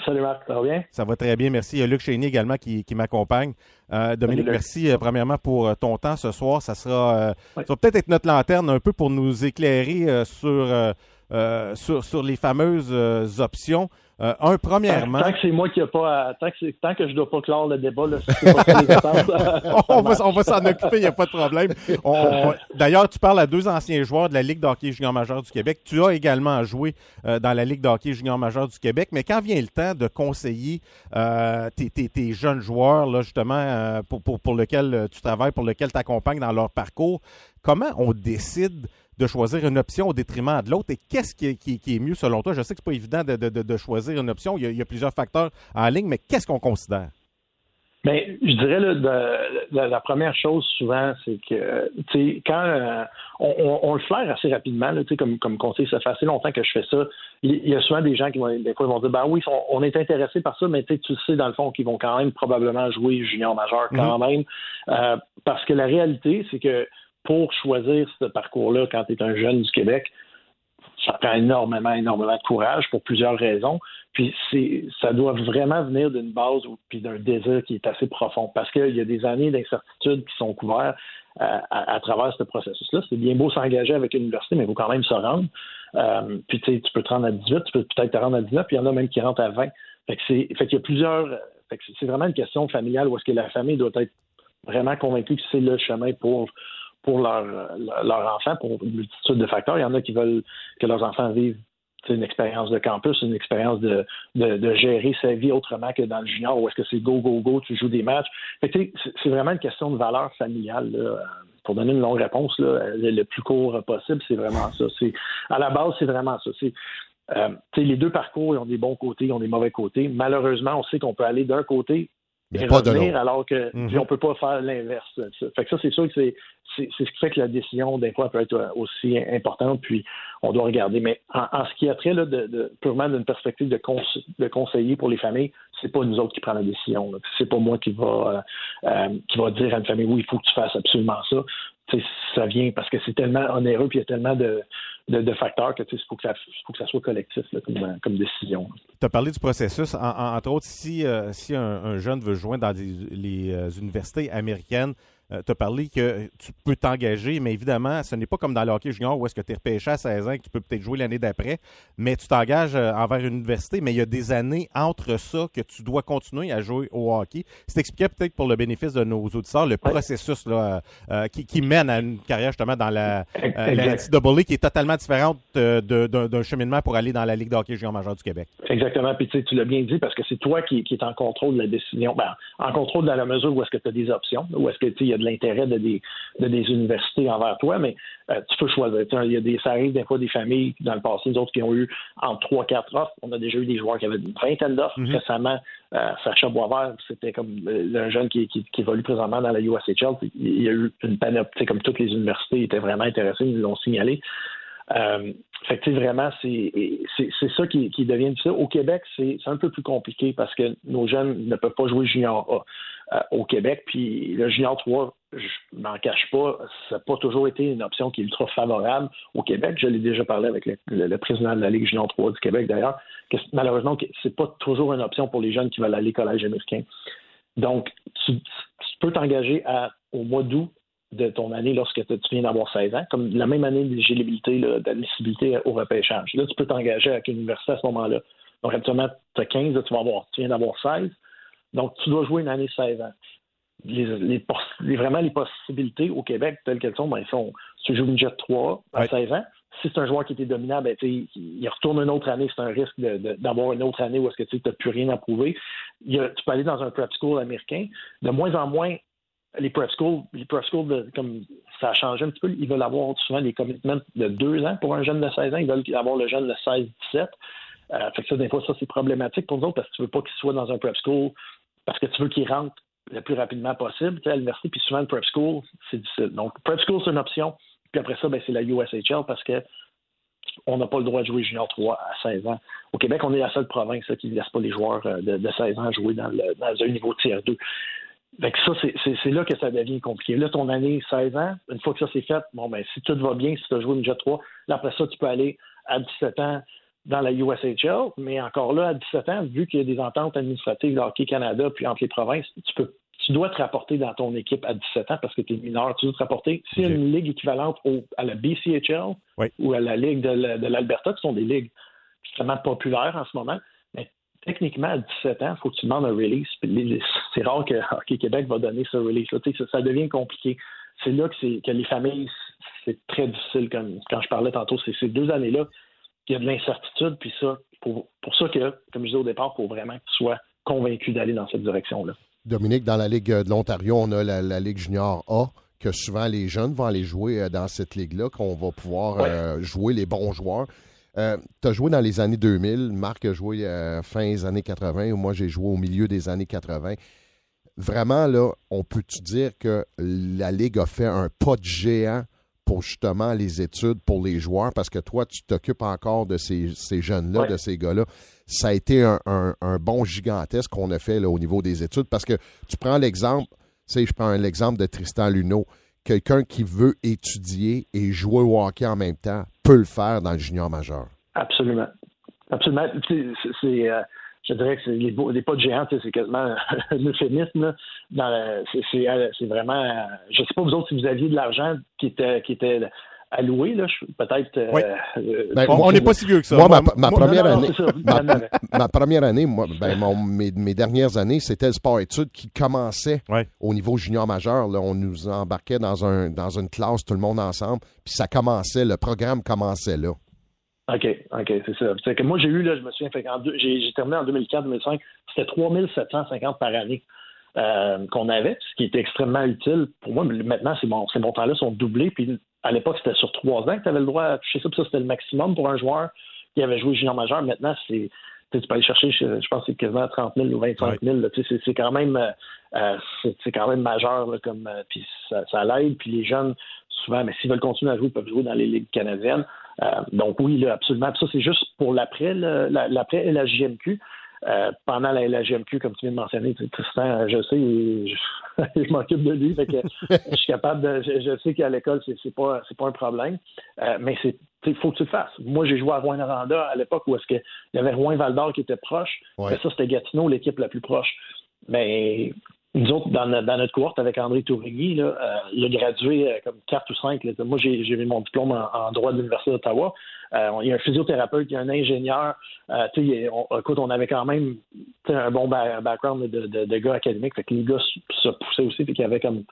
Salut Marc, ça va bien? Ça va très bien, merci. Il y a Luc Chénier également qui m'accompagne. Dominique, merci premièrement pour ton temps ce soir. Ça va peut-être être notre lanterne un peu pour nous éclairer sur les fameuses options. Premièrement... Tant que c'est moi qui n'ai pas... Tant que je ne dois pas clore le débat, là, si c'est pas on va s'en occuper, il n'y a pas de problème. D'ailleurs, tu parles à deux anciens joueurs de la Ligue d'Hockey Junior Majeur du Québec. Tu as également joué dans la Ligue d'Hockey Junior Majeur du Québec, mais quand vient le temps de conseiller tes jeunes joueurs, là, justement, pour lesquels tu travailles, pour lesquels tu accompagnes dans leur parcours, comment on décide de choisir une option au détriment de l'autre? Et qu'est-ce qui est mieux selon toi? Je sais que ce n'est pas évident de choisir une option. Il y a plusieurs facteurs en ligne, mais qu'est-ce qu'on considère? Bien, je dirais là, la première chose souvent, c'est que quand on le flaire assez rapidement, là, comme conseil, ça fait assez longtemps que je fais ça. Il y a souvent des gens qui vont dire, ben oui, on est intéressé par ça, mais tu sais, dans le fond, qu'ils vont quand même probablement jouer junior majeur quand même. Parce que la réalité, c'est que pour choisir ce parcours-là quand tu es un jeune du Québec, ça prend énormément de courage pour plusieurs raisons. Puis ça doit vraiment venir d'une base puis d'un désir qui est assez profond, parce qu'il y a des années d'incertitude qui sont couvertes à travers ce processus-là. C'est bien beau s'engager avec l'université, mais il faut quand même se rendre. Puis tu sais, tu peux te rendre à 18, tu peux peut-être te rendre à 19, puis il y en a même qui rentrent à 20. Fait qu'il y a plusieurs. Fait que c'est vraiment une question familiale où est-ce que la famille doit être vraiment convaincue que c'est le chemin pour leur enfant, pour une multitude de facteurs. Il y en a qui veulent que leurs enfants vivent une expérience de campus, une expérience de gérer sa vie autrement que dans le junior, où est-ce que c'est go, go, go, tu joues des matchs. Fait que c'est vraiment une question de valeur familiale, là. Pour donner une longue réponse, là, le plus court possible, c'est vraiment ça. À la base, c'est vraiment ça. Les deux parcours, ils ont des bons côtés, ils ont des mauvais côtés. Malheureusement, on sait qu'on peut aller d'un côté et revenir, alors que on peut pas faire l'inverse. Fait que ça, c'est sûr que c'est ce qui fait que la décision d'un fois peut être aussi importante, puis on doit regarder. Mais en ce qui a trait là, purement d'une perspective de conseiller pour les familles, c'est pas nous autres qui prenons la décision. Là. C'est pas moi qui va dire à une famille « oui, il faut que tu fasses absolument ça ». Ça vient parce que c'est tellement onéreux puis il y a tellement de facteurs que il faut que ça soit collectif là, comme décision. Tu as parlé du processus. Entre autres, si un jeune veut se joindre dans les universités américaines, tu as parlé que tu peux t'engager, mais évidemment, ce n'est pas comme dans le hockey junior où est-ce que tu es repêché à 16 ans et que tu peux peut-être jouer l'année d'après, mais tu t'engages envers une université, mais il y a des années entre ça que tu dois continuer à jouer au hockey. Si tu expliquais peut-être pour le bénéfice de nos auditeurs le processus là, qui mène à une carrière justement dans la NCAA qui est totalement différente d'un cheminement pour aller dans la Ligue d'Hockey Junior Majeur du Québec. Exactement, puis tu l'as bien dit parce que c'est toi qui es en contrôle de la décision, en contrôle dans la mesure où est-ce que tu as des options, où est-ce que tu y a de l'intérêt de des universités envers toi, mais tu peux choisir. Il y a ça arrive des fois des familles dans le passé, nous autres qui ont eu entre 3-4 offres. On a déjà eu des joueurs qui avaient une vingtaine d'offres. Récemment, Sacha Boisvert, c'était comme le jeune qui évolue présentement dans la USHL. Il y a eu une panoplie, comme toutes les universités étaient vraiment intéressées, ils nous l'ont signalé. Fait que vraiment, c'est ça qui devient difficile. Au Québec, c'est un peu plus compliqué parce que nos jeunes ne peuvent pas jouer junior A au Québec. Puis le junior 3, je m'en cache pas, ça n'a pas toujours été une option qui est ultra favorable au Québec. Je l'ai déjà parlé avec le président de la Ligue junior 3 du Québec d'ailleurs, que malheureusement, c'est pas toujours une option pour les jeunes qui veulent aller au collège américain. Donc, tu peux t'engager au mois d'août de ton année lorsque tu viens d'avoir 16 ans, comme la même année d'éligibilité, d'admissibilité au repêchage. Là, tu peux t'engager avec une université à ce moment-là. Donc, actuellement, tu as 15, là, tu viens d'avoir 16. Donc, tu dois jouer une année 16 ans. Vraiment, les possibilités au Québec, telles qu'elles sont, tu joues une Jet 3 à 16 ans. Si c'est un joueur qui était dominant, il retourne une autre année. C'est un risque d'avoir une autre année où est-ce que tu n'as plus rien à prouver. Tu peux aller dans un prep school américain. De moins en moins, les prep schools, comme ça a changé un petit peu, ils veulent avoir souvent des commitments de 2 ans pour un jeune de 16 ans. Ils veulent avoir le jeune de 16-17. Fait que ça, des fois, ça, c'est problématique pour nous autres parce que tu veux pas qu'il soit dans un prep school parce que tu veux qu'il rentre le plus rapidement possible à l'université. Puis souvent, le prep school, c'est difficile. Donc, prep school, c'est une option. Puis après ça, c'est la USHL parce que on n'a pas le droit de jouer junior 3 à 16 ans. Au Québec, on est la seule province qui ne laisse pas les joueurs de 16 ans jouer dans un niveau tier 2. Fait que ça, c'est là que ça devient compliqué. Là, ton année 16 ans, une fois que ça c'est fait, si tout va bien, si tu as joué une Jet 3, là, après ça, tu peux aller à 17 ans dans la USHL, mais encore là, à 17 ans, vu qu'il y a des ententes administratives de Hockey Canada, puis entre les provinces, tu dois te rapporter dans ton équipe à 17 ans parce que tu es mineur, tu dois te rapporter. S'il y a une ligue équivalente à la BCHL ou à la Ligue de l'Alberta, qui sont des ligues extrêmement populaires en ce moment, techniquement, à 17 ans, il faut que tu demandes un release. C'est rare que Hockey Québec va donner ce release-là. Ça devient compliqué. C'est là que les familles, c'est très difficile. Quand je parlais tantôt, c'est ces 2 années-là qu'il y a de l'incertitude. Puis ça, pour ça que, comme je disais au départ, il faut vraiment que tu sois convaincu d'aller dans cette direction-là. Dominique, dans la Ligue de l'Ontario, on a la Ligue junior A, que souvent les jeunes vont aller jouer dans cette ligue-là, qu'on va pouvoir jouer les bons joueurs. Tu as joué dans les années 2000, Marc a joué fin des années 80, moi j'ai joué au milieu des années 80. Vraiment, là, on peut-tu dire que la Ligue a fait un pas de géant pour justement les études, pour les joueurs, parce que toi, tu t'occupes encore de ces jeunes-là, de ces gars-là. Ça a été un bond gigantesque qu'on a fait là, au niveau des études, parce que tu prends l'exemple, de Tristan Luneau. Quelqu'un qui veut étudier et jouer au hockey en même temps peut le faire dans le junior majeur. Absolument. Absolument. Je dirais que c'est les pas de géant, c'est quasiment un euphémisme. Là. C'est vraiment... je ne sais pas, vous autres, si vous aviez de l'argent qui était alloué, là, peut-être... Oui. On n'est pas si vieux que ça. Ma première année, mes dernières années, c'était le sport-études qui commençait au niveau junior majeur. Là, on nous embarquait dans une classe, tout le monde ensemble, puis ça commençait, le programme commençait là. OK, c'est ça. C'est que moi, j'ai eu, là, je me souviens, j'ai terminé en 2004-2005, c'était 3750 par année. Qu'on avait, ce qui était extrêmement utile. Pour moi, maintenant, ces montants-là sont doublés. Puis à l'époque, c'était sur 3 ans que tu avais le droit à toucher ça. Puis ça, c'était le maximum pour un joueur qui avait joué junior majeur. Maintenant, tu peux aller chercher, je pense que c'est quasiment 30 000 ou 25 000. Là, c'est quand même majeur. Là, puis ça l'aide. Puis les jeunes, souvent, mais s'ils veulent continuer à jouer, ils peuvent jouer dans les ligues canadiennes. Donc oui, là, absolument. Puis ça, c'est juste pour l'après et la JMQ. Pendant la GMQ, comme tu viens de mentionner, Tristan, je sais, je m'occupe de lui, fait que je suis capable de. Je sais qu'à l'école, c'est pas un problème, mais il faut que tu le fasses. Moi, j'ai joué à Rouyn-Noranda à l'époque où est-ce qu'il y avait Rouyn-Val-d'Or qui était proche, mais ça, c'était Gatineau, l'équipe la plus proche. Mais nous autres, dans notre cohorte avec André Tourigny, là, il a gradué comme 4 ou 5. Là. Moi, j'ai eu mon diplôme en droit de l'Université d'Ottawa. Il y a un physiothérapeute, il y a un ingénieur. On avait quand même un bon background de gars académiques. Fait que les gars se poussaient aussi. Fait qu'il y avait comme...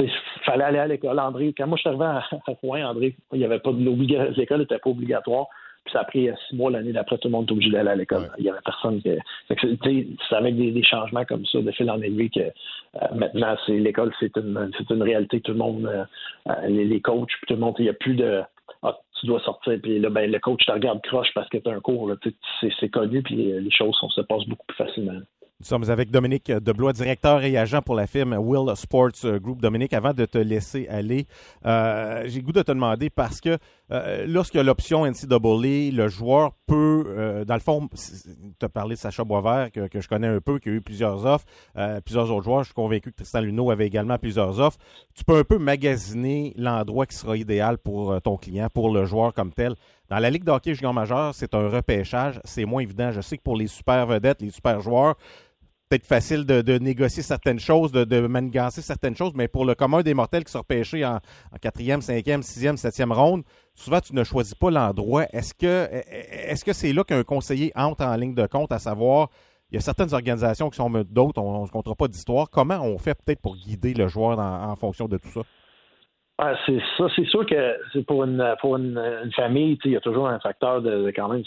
Il fallait aller à l'école. André, quand moi, je suis arrivé à Rouen, André, il n'y avait pas de... L'école n'était pas obligatoire. Puis ça a pris 6 mois l'année d'après, tout le monde est obligé d'aller à l'école. Ouais. Il n'y avait personne qui... C'est avec des changements comme ça, de fil en aiguille, que maintenant, l'école, c'est une réalité. Tout le monde, les coachs, puis tout le monde, il n'y a plus de... Ah, tu dois sortir, puis là, ben, le coach te regarde croche parce que tu as un cours. Là, c'est connu, puis les choses, on se passe beaucoup plus facilement. Nous sommes avec Dominique Deblois, directeur et agent pour la firme Will Sports Group. Dominique, avant de te laisser aller, j'ai le goût de te demander parce que lorsqu'il y a l'option NCAA, le joueur peut, dans le fond, tu as parlé de Sacha Boisvert que je connais un peu, qui a eu plusieurs offres, plusieurs autres joueurs. Je suis convaincu que Tristan Luneau avait également plusieurs offres. Tu peux un peu magasiner l'endroit qui sera idéal pour ton client, pour le joueur comme tel. Dans la Ligue d'Hockey junior majeure, c'est un repêchage. C'est moins évident. Je sais que pour les super vedettes, les super joueurs, peut-être facile de négocier certaines choses, de manigancer certaines choses, mais pour le commun des mortels qui sont repêchés en 4e, 5e, 6e, 7e ronde, souvent tu ne choisis pas l'endroit. Est-ce que c'est là qu'un conseiller entre en ligne de compte, à savoir, il y a certaines organisations qui sont d'autres, on ne se comptera pas d'histoire. Comment on fait peut-être pour guider le joueur en fonction de tout ça? Ah, c'est ça, c'est sûr que c'est pour une famille, il y a toujours un facteur de quand même...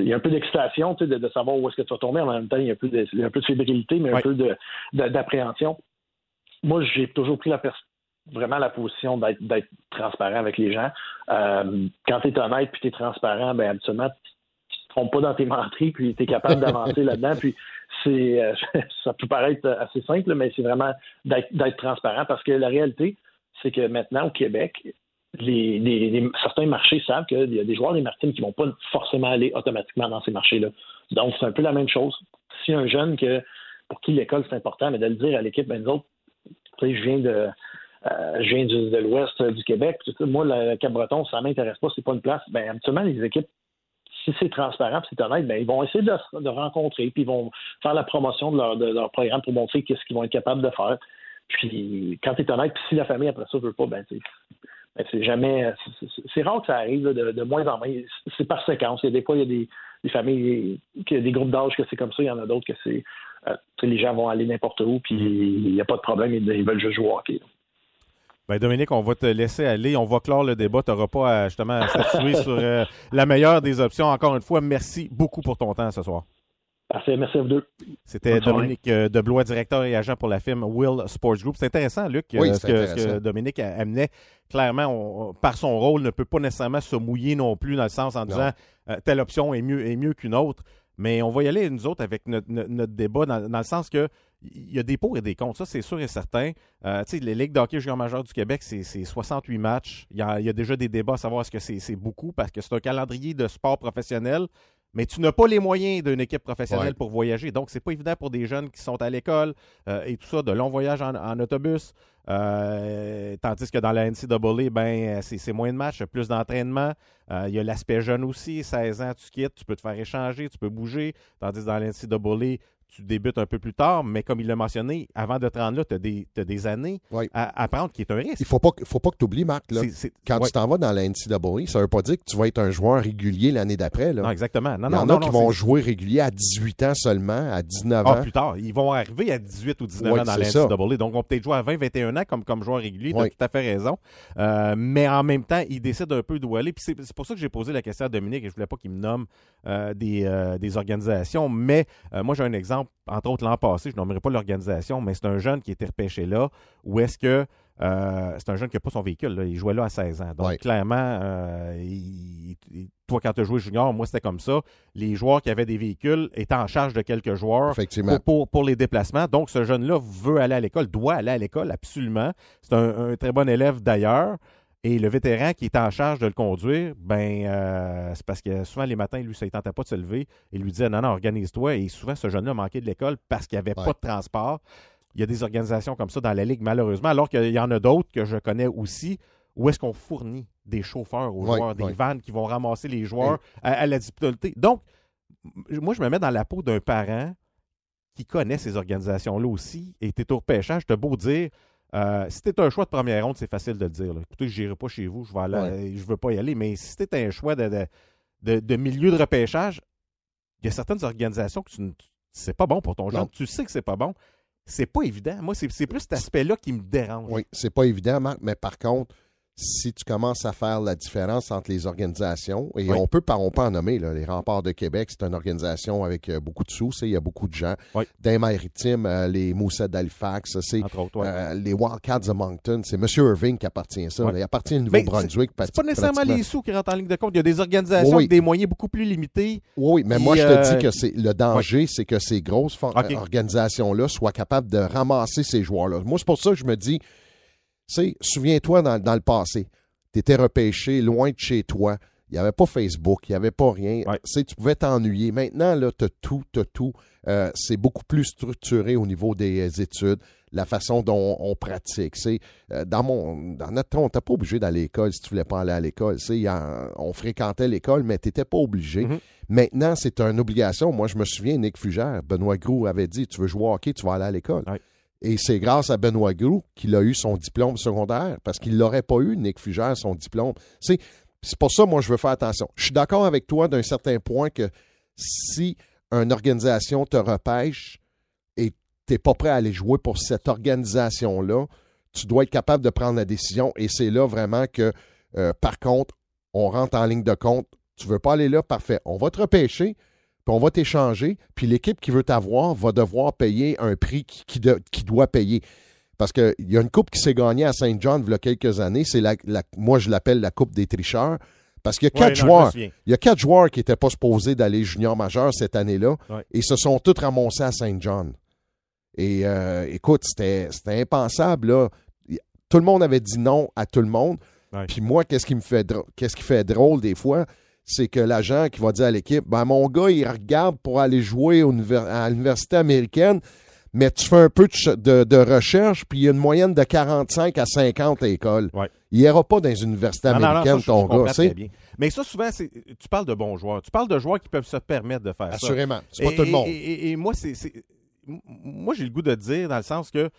Il y a un peu d'excitation de savoir où est-ce que tu vas tomber. En même temps, il y a un peu de fébrilité, mais un peu d'appréhension. Moi, j'ai toujours pris vraiment la position d'être transparent avec les gens. Quand tu es honnête puis tu es transparent, ben habituellement, tu ne te trompes pas dans tes menteries puis tu es capable d'avancer là-dedans. Puis ça peut paraître assez simple, mais c'est vraiment d'être transparent parce que la réalité, c'est que maintenant, au Québec, certains marchés savent qu'il y a des joueurs des Maritimes qui ne vont pas forcément aller automatiquement dans ces marchés-là. Donc, c'est un peu la même chose. Si un jeune pour qui l'école, c'est important, mais de le dire à l'équipe, ben nous autres, je viens de l'ouest du Québec, moi, le Cap-Breton, ça ne m'intéresse pas, c'est pas une place. Ben habituellement, les équipes, si c'est transparent, si c'est honnête, ben ils vont essayer de rencontrer, puis ils vont faire la promotion de leur programme pour montrer qu'est-ce qu'ils vont être capables de faire. Puis, quand tu es honnête, puis si la famille, après ça, ne veut pas, ben c'est jamais... C'est rare que ça arrive là, de moins en moins. C'est par séquence. Il y a des fois, il y a des familles, des groupes d'âge que c'est comme ça. Il y en a d'autres que c'est... les gens vont aller n'importe où, puis il n'y a pas de problème. Ils veulent juste jouer au hockey. Ben Dominique, on va te laisser aller. On va clore le débat. Tu n'auras pas à statuer sur la meilleure des options. Encore une fois, merci beaucoup pour ton temps ce soir. Parfait, merci à vous deux. C'était Dominique Deblois, directeur et agent pour la firme Will Sports Group. C'est intéressant, Luc, ce que Dominique amenait. Clairement, par son rôle, ne peut pas nécessairement se mouiller non plus dans le sens en disant telle option est mieux qu'une autre. Mais on va y aller, nous autres, avec notre débat dans le sens que il y a des pour et des contre, ça c'est sûr et certain. Tu sais, les Ligues d'Hockey junior majeur du Québec, c'est 68 matchs. Il y a déjà des débats à savoir est-ce que c'est beaucoup parce que c'est un calendrier de sport professionnel. Mais tu n'as pas les moyens d'une équipe professionnelle pour voyager. Donc, c'est pas évident pour des jeunes qui sont à l'école et tout ça, de longs voyages en autobus. Tandis que dans la NCAA, ben, c'est moins de matchs, plus d'entraînement. Il y a l'aspect jeune aussi. 16 ans, tu quittes, tu peux te faire échanger, tu peux bouger. Tandis que dans la NCAA, tu débutes un peu plus tard, mais comme il l'a mentionné, avant de te rendre là, tu as des années à prendre, qui est un risque. Il ne faut pas que tu oublies, Marc, là, quand tu t'en vas dans la NCAA, ça ne veut pas dire que tu vas être un joueur régulier l'année d'après. Là. Non, exactement. Non, il y en a qui vont jouer régulier à 18 ans seulement, à 19 ans. Ah, plus tard. Ils vont arriver à 18 ou 19 ans dans la NCAA. Donc, on peut peut-être jouer à 20, 21 ans comme joueur régulier. Tu as tout à fait raison. Mais en même temps, ils décident un peu d'où aller. Puis c'est pour ça que j'ai posé la question à Dominique et je ne voulais pas qu'il me nomme des organisations. Mais moi, j'ai un exemple. Entre autres, l'an passé, je nommerai pas l'organisation, mais c'est un jeune qui était repêché là, où est-ce que c'est un jeune qui n'a pas son véhicule, là, il jouait là à 16 ans. Donc, clairement, toi, quand tu as joué junior, moi, c'était comme ça. Les joueurs qui avaient des véhicules étaient en charge de quelques joueurs pour les déplacements. Donc, ce jeune-là veut aller à l'école, doit aller à l'école, absolument. C'est un très bon élève d'ailleurs. Et le vétéran qui est en charge de le conduire, c'est parce que souvent les matins, lui, ça ne tentait pas de se lever. Il lui disait non, organise-toi. Et souvent, ce jeune-là manquait de l'école parce qu'il n'y avait pas de transport. Il y a des organisations comme ça dans la Ligue, malheureusement, alors qu'il y en a d'autres que je connais aussi, où est-ce qu'on fournit des chauffeurs aux joueurs, des vannes qui vont ramasser les joueurs à la difficulté. Donc, moi, je me mets dans la peau d'un parent qui connaît ces organisations-là aussi. Et t'es au repêchage, t'as beau dire. Si t'es un choix de première ronde, c'est facile de le dire. Là. Écoutez, je n'irai pas chez vous, je veux pas y aller. Mais si t'es un choix de milieu de repêchage, il y a certaines organisations que c'est pas bon pour ton jeune. Tu sais que c'est pas bon. C'est pas évident. Moi, c'est plus cet aspect-là qui me dérange. Oui, c'est pas évident, Marc, mais par contre, si tu commences à faire la différence entre les organisations, et on peut en nommer, là, les Remparts de Québec, c'est une organisation avec beaucoup de sous, il y a beaucoup de gens. Oui. Des Maritimes, les Moussettes d'Halifax, c'est les Wildcats de Moncton, c'est M. Irving qui appartient à ça. Oui. Il appartient au Nouveau-Brunswick. C'est pas nécessairement les sous qui rentrent en ligne de compte. Il y a des organisations avec des moyens beaucoup plus limités. Oui, mais moi, je te dis que le danger, c'est que ces grosses organisations-là soient capables de ramasser ces joueurs-là. Moi, c'est pour ça que je me dis... Souviens-toi, dans le passé, tu étais repêché loin de chez toi, il n'y avait pas Facebook, il n'y avait pas rien, tu pouvais t'ennuyer. Maintenant, là, tu as tout. C'est beaucoup plus structuré au niveau des études, la façon dont on pratique. Dans notre temps, on n'était pas obligé d'aller à l'école si tu ne voulais pas aller à l'école. On fréquentait l'école, mais tu n'étais pas obligé. Mm-hmm. Maintenant, c'est une obligation. Moi, je me souviens, Nick Fugère, Benoît Groulx avait dit, tu veux jouer au hockey, tu vas aller à l'école. Ouais. Et c'est grâce à Benoît Groulx qu'il a eu son diplôme secondaire, parce qu'il ne l'aurait pas eu, Nick Fugère, son diplôme. C'est pour ça, moi, je veux faire attention. Je suis d'accord avec toi d'un certain point que si une organisation te repêche et tu n'es pas prêt à aller jouer pour cette organisation-là, tu dois être capable de prendre la décision. Et c'est là vraiment que, par contre, on rentre en ligne de compte. Tu ne veux pas aller là, parfait. On va te repêcher. Puis on va t'échanger, puis l'équipe qui veut t'avoir va devoir payer un prix qui doit payer. Parce qu'il y a une coupe qui s'est gagnée à Saint John il y a quelques années, c'est moi je l'appelle la coupe des tricheurs, parce qu'il y a quatre joueurs qui n'étaient pas supposés d'aller junior majeur cette année-là, et se sont tous ramassés à Saint John. Et écoute, c'était impensable, là. Tout le monde avait dit non à tout le monde, puis moi, qu'est-ce qui fait drôle des fois? C'est que l'agent qui va dire à l'équipe, mon gars, il regarde pour aller jouer à l'université américaine, mais tu fais un peu de recherche, puis il y a une moyenne de 45 à 50 à l'école. Ouais. Il n'ira pas dans une université américaine, ton gars. Très bien. Mais ça, souvent, tu parles de bons joueurs. Tu parles de joueurs qui peuvent se permettre de faire Assurément. Ça. Assurément. C'est pas tout le monde. Et moi, moi, j'ai le goût de dire, dans le sens que...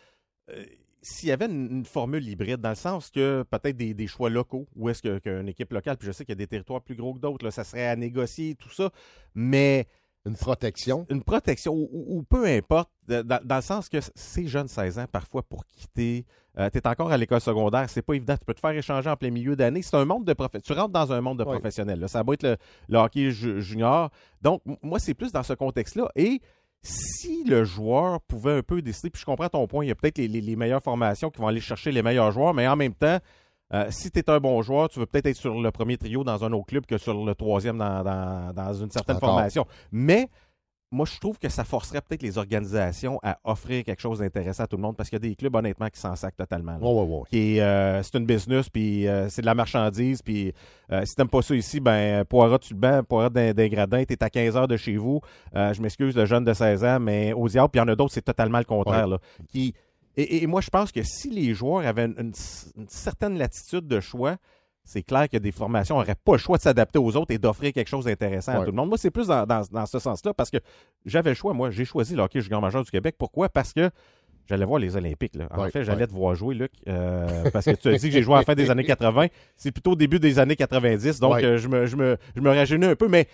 s'il y avait une formule hybride, dans le sens que peut-être des choix locaux, où est-ce qu'une équipe locale, puis je sais qu'il y a des territoires plus gros que d'autres, là, ça serait à négocier, tout ça, mais... Une protection, ou peu importe, dans le sens que ces jeunes 16 ans, parfois, pour quitter, tu es encore à l'école secondaire, c'est pas évident, tu peux te faire échanger en plein milieu d'année, tu rentres dans un monde de professionnels, là, ça va être le hockey junior, donc moi, c'est plus dans ce contexte-là, et... Si le joueur pouvait un peu décider, puis je comprends ton point, il y a peut-être les meilleures formations qui vont aller chercher les meilleurs joueurs, mais en même temps, si tu es un bon joueur, tu veux peut-être être sur le premier trio dans un autre club que sur le troisième dans une certaine formation. Mais moi, je trouve que ça forcerait peut-être les organisations à offrir quelque chose d'intéressant à tout le monde, parce qu'il y a des clubs, honnêtement, qui s'en sacrent totalement. C'est une business, puis c'est de la marchandise, puis si t'aimes pas ça ici, poiras-tu le banc, poiras d'un gradin, t'es à 15 heures de chez vous, je m'excuse, le jeune de 16 ans, mais au diable, puis il y en a d'autres, c'est totalement le contraire. Ouais. Là, moi, je pense que si les joueurs avaient une certaine latitude de choix, c'est clair que des formations n'auraient pas le choix de s'adapter aux autres et d'offrir quelque chose d'intéressant à tout le monde. Moi, c'est plus dans ce sens-là, parce que j'avais le choix. Moi, j'ai choisi le hockey junior majeur du Québec. Pourquoi? Parce que j'allais voir les Olympiques. Là. En fait, j'allais te voir jouer, Luc, parce que tu as dit que j'ai joué à la fin des années 80. C'est plutôt au début des années 90, donc je me rajeunis un peu. Mais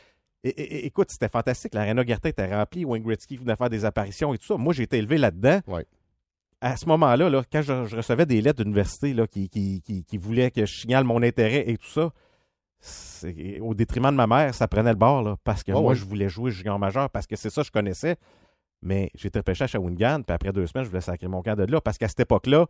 écoute, c'était fantastique. L'Arena Gertin était remplie. Wayne Gretzky venait faire des apparitions et tout ça. Moi, j'ai été élevé là-dedans. Ouais. À ce moment-là, là, quand je recevais des lettres d'université là, qui voulaient que je signale mon intérêt et tout ça, au détriment de ma mère, ça prenait le bord là, parce que moi, je voulais jouer junior majeur parce que c'est ça que je connaissais. Mais j'étais pêché à Shawinigan, puis après 2 semaines, je voulais sacrer mon camp de là, parce qu'à cette époque-là,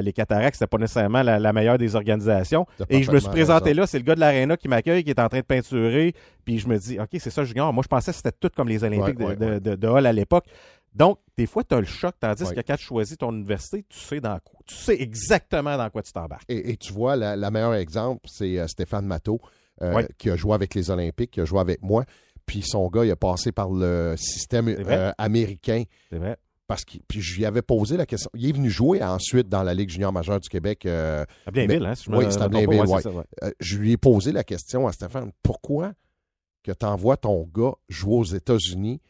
les cataractes, c'était pas nécessairement la meilleure des organisations. Et je me suis présenté là, c'est le gars de l'Arena qui m'accueille, qui est en train de peinturer, puis je me dis, OK, c'est ça, junior. Moi, je pensais que c'était tout comme les Olympiques de Hall à l'époque. Donc, des fois, tu as le choc, tandis que quand tu choisis ton université, tu sais exactement dans quoi tu t'embarques. Et tu vois, le meilleur exemple, c'est Stéphane Matteau, qui a joué avec les Olympiques, qui a joué avec moi. Puis son gars, il a passé par le système américain. C'est vrai. Puis je lui avais posé la question. Il est venu jouer ensuite dans la Ligue junior majeure du Québec. À Blainville, hein? Oui, c'était à Blainville, je lui ai posé la question à Stéphane. Pourquoi que tu envoies ton gars jouer aux États-Unis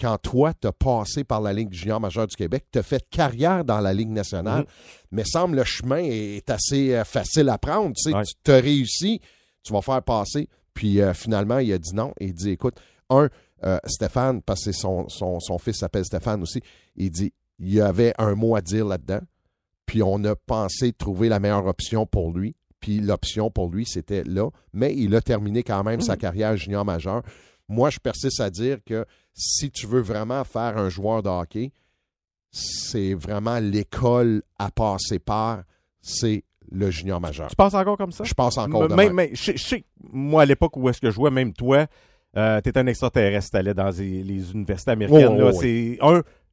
quand toi, tu as passé par la Ligue junior majeure du Québec, tu as fait carrière dans la Ligue nationale, mais semble le chemin est assez facile à prendre. Tu sais, tu te réussis, tu vas faire passer... Puis finalement, il a dit non. Il dit, écoute, Stéphane, parce que son fils s'appelle Stéphane aussi, il dit, il y avait un mot à dire là-dedans. Puis on a pensé trouver la meilleure option pour lui. Puis l'option pour lui, c'était là. Mais il a terminé quand même sa carrière junior majeure. Moi, je persiste à dire que si tu veux vraiment faire un joueur de hockey, c'est vraiment l'école à passer par, c'est le junior majeur. Tu penses encore comme ça? Je pense encore de même. Mais, je sais, moi, à l'époque où est-ce que je jouais, même toi, t'étais un extraterrestre, t'allais dans les universités américaines.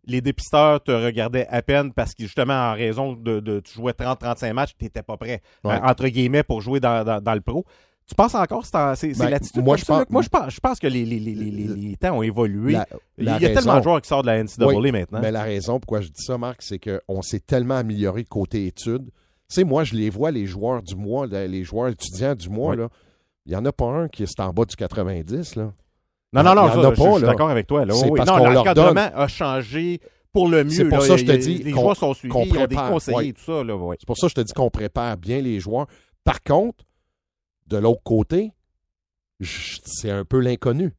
Les dépisteurs te regardaient à peine parce que, justement, en raison de tu jouais 30-35 matchs, t'étais pas prêt, entre guillemets, pour jouer dans le pro. Tu penses encore que c'est l'attitude? Moi, je pense que les temps ont évolué. Il y a tellement de joueurs qui sortent de la NCAA maintenant. Mais la raison pourquoi je dis ça, Marc, c'est qu'on s'est tellement amélioré côté études. Tu sais, moi, je les vois, les joueurs du mois, les joueurs étudiants du mois, là. Il n'y en a pas un qui est en bas du 90, là. Non, je suis d'accord avec toi, là. L'encadrement a changé pour le mieux. C'est pour ça que je te dis... Les joueurs sont suivis, il y a des conseillers et tout ça, là. Ouais. C'est pour ça que je te dis qu'on prépare bien les joueurs. Par contre, de l'autre côté, c'est un peu l'inconnu.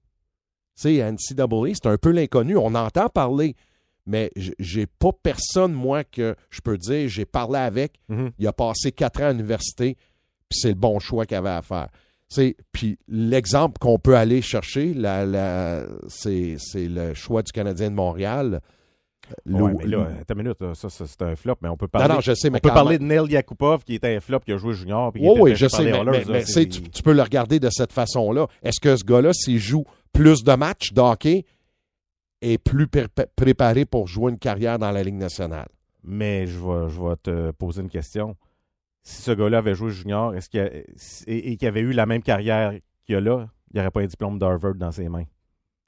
Tu sais, NCAA, c'est un peu l'inconnu. On entend parler... Mais j'ai pas personne, moi, que je peux dire, j'ai parlé avec, il a passé 4 ans à l'université, puis c'est le bon choix qu'il avait à faire. Puis l'exemple qu'on peut aller chercher, c'est le choix du Canadien de Montréal. T'as une minute, ça c'est un flop, mais on peut parler. Non, je sais, mais on peut parler de Neil Yakupov, qui était un flop, qui a joué junior, puis je sais, mais tu peux le regarder de cette façon-là. Est-ce que ce gars-là, s'il joue plus de matchs de hockey, est plus préparé pour jouer une carrière dans la Ligue nationale. Mais je vais te poser une question. Si ce gars-là avait joué junior et qu'il avait eu la même carrière qu'il a là, il n'y aurait pas un diplôme d'Harvard dans ses mains.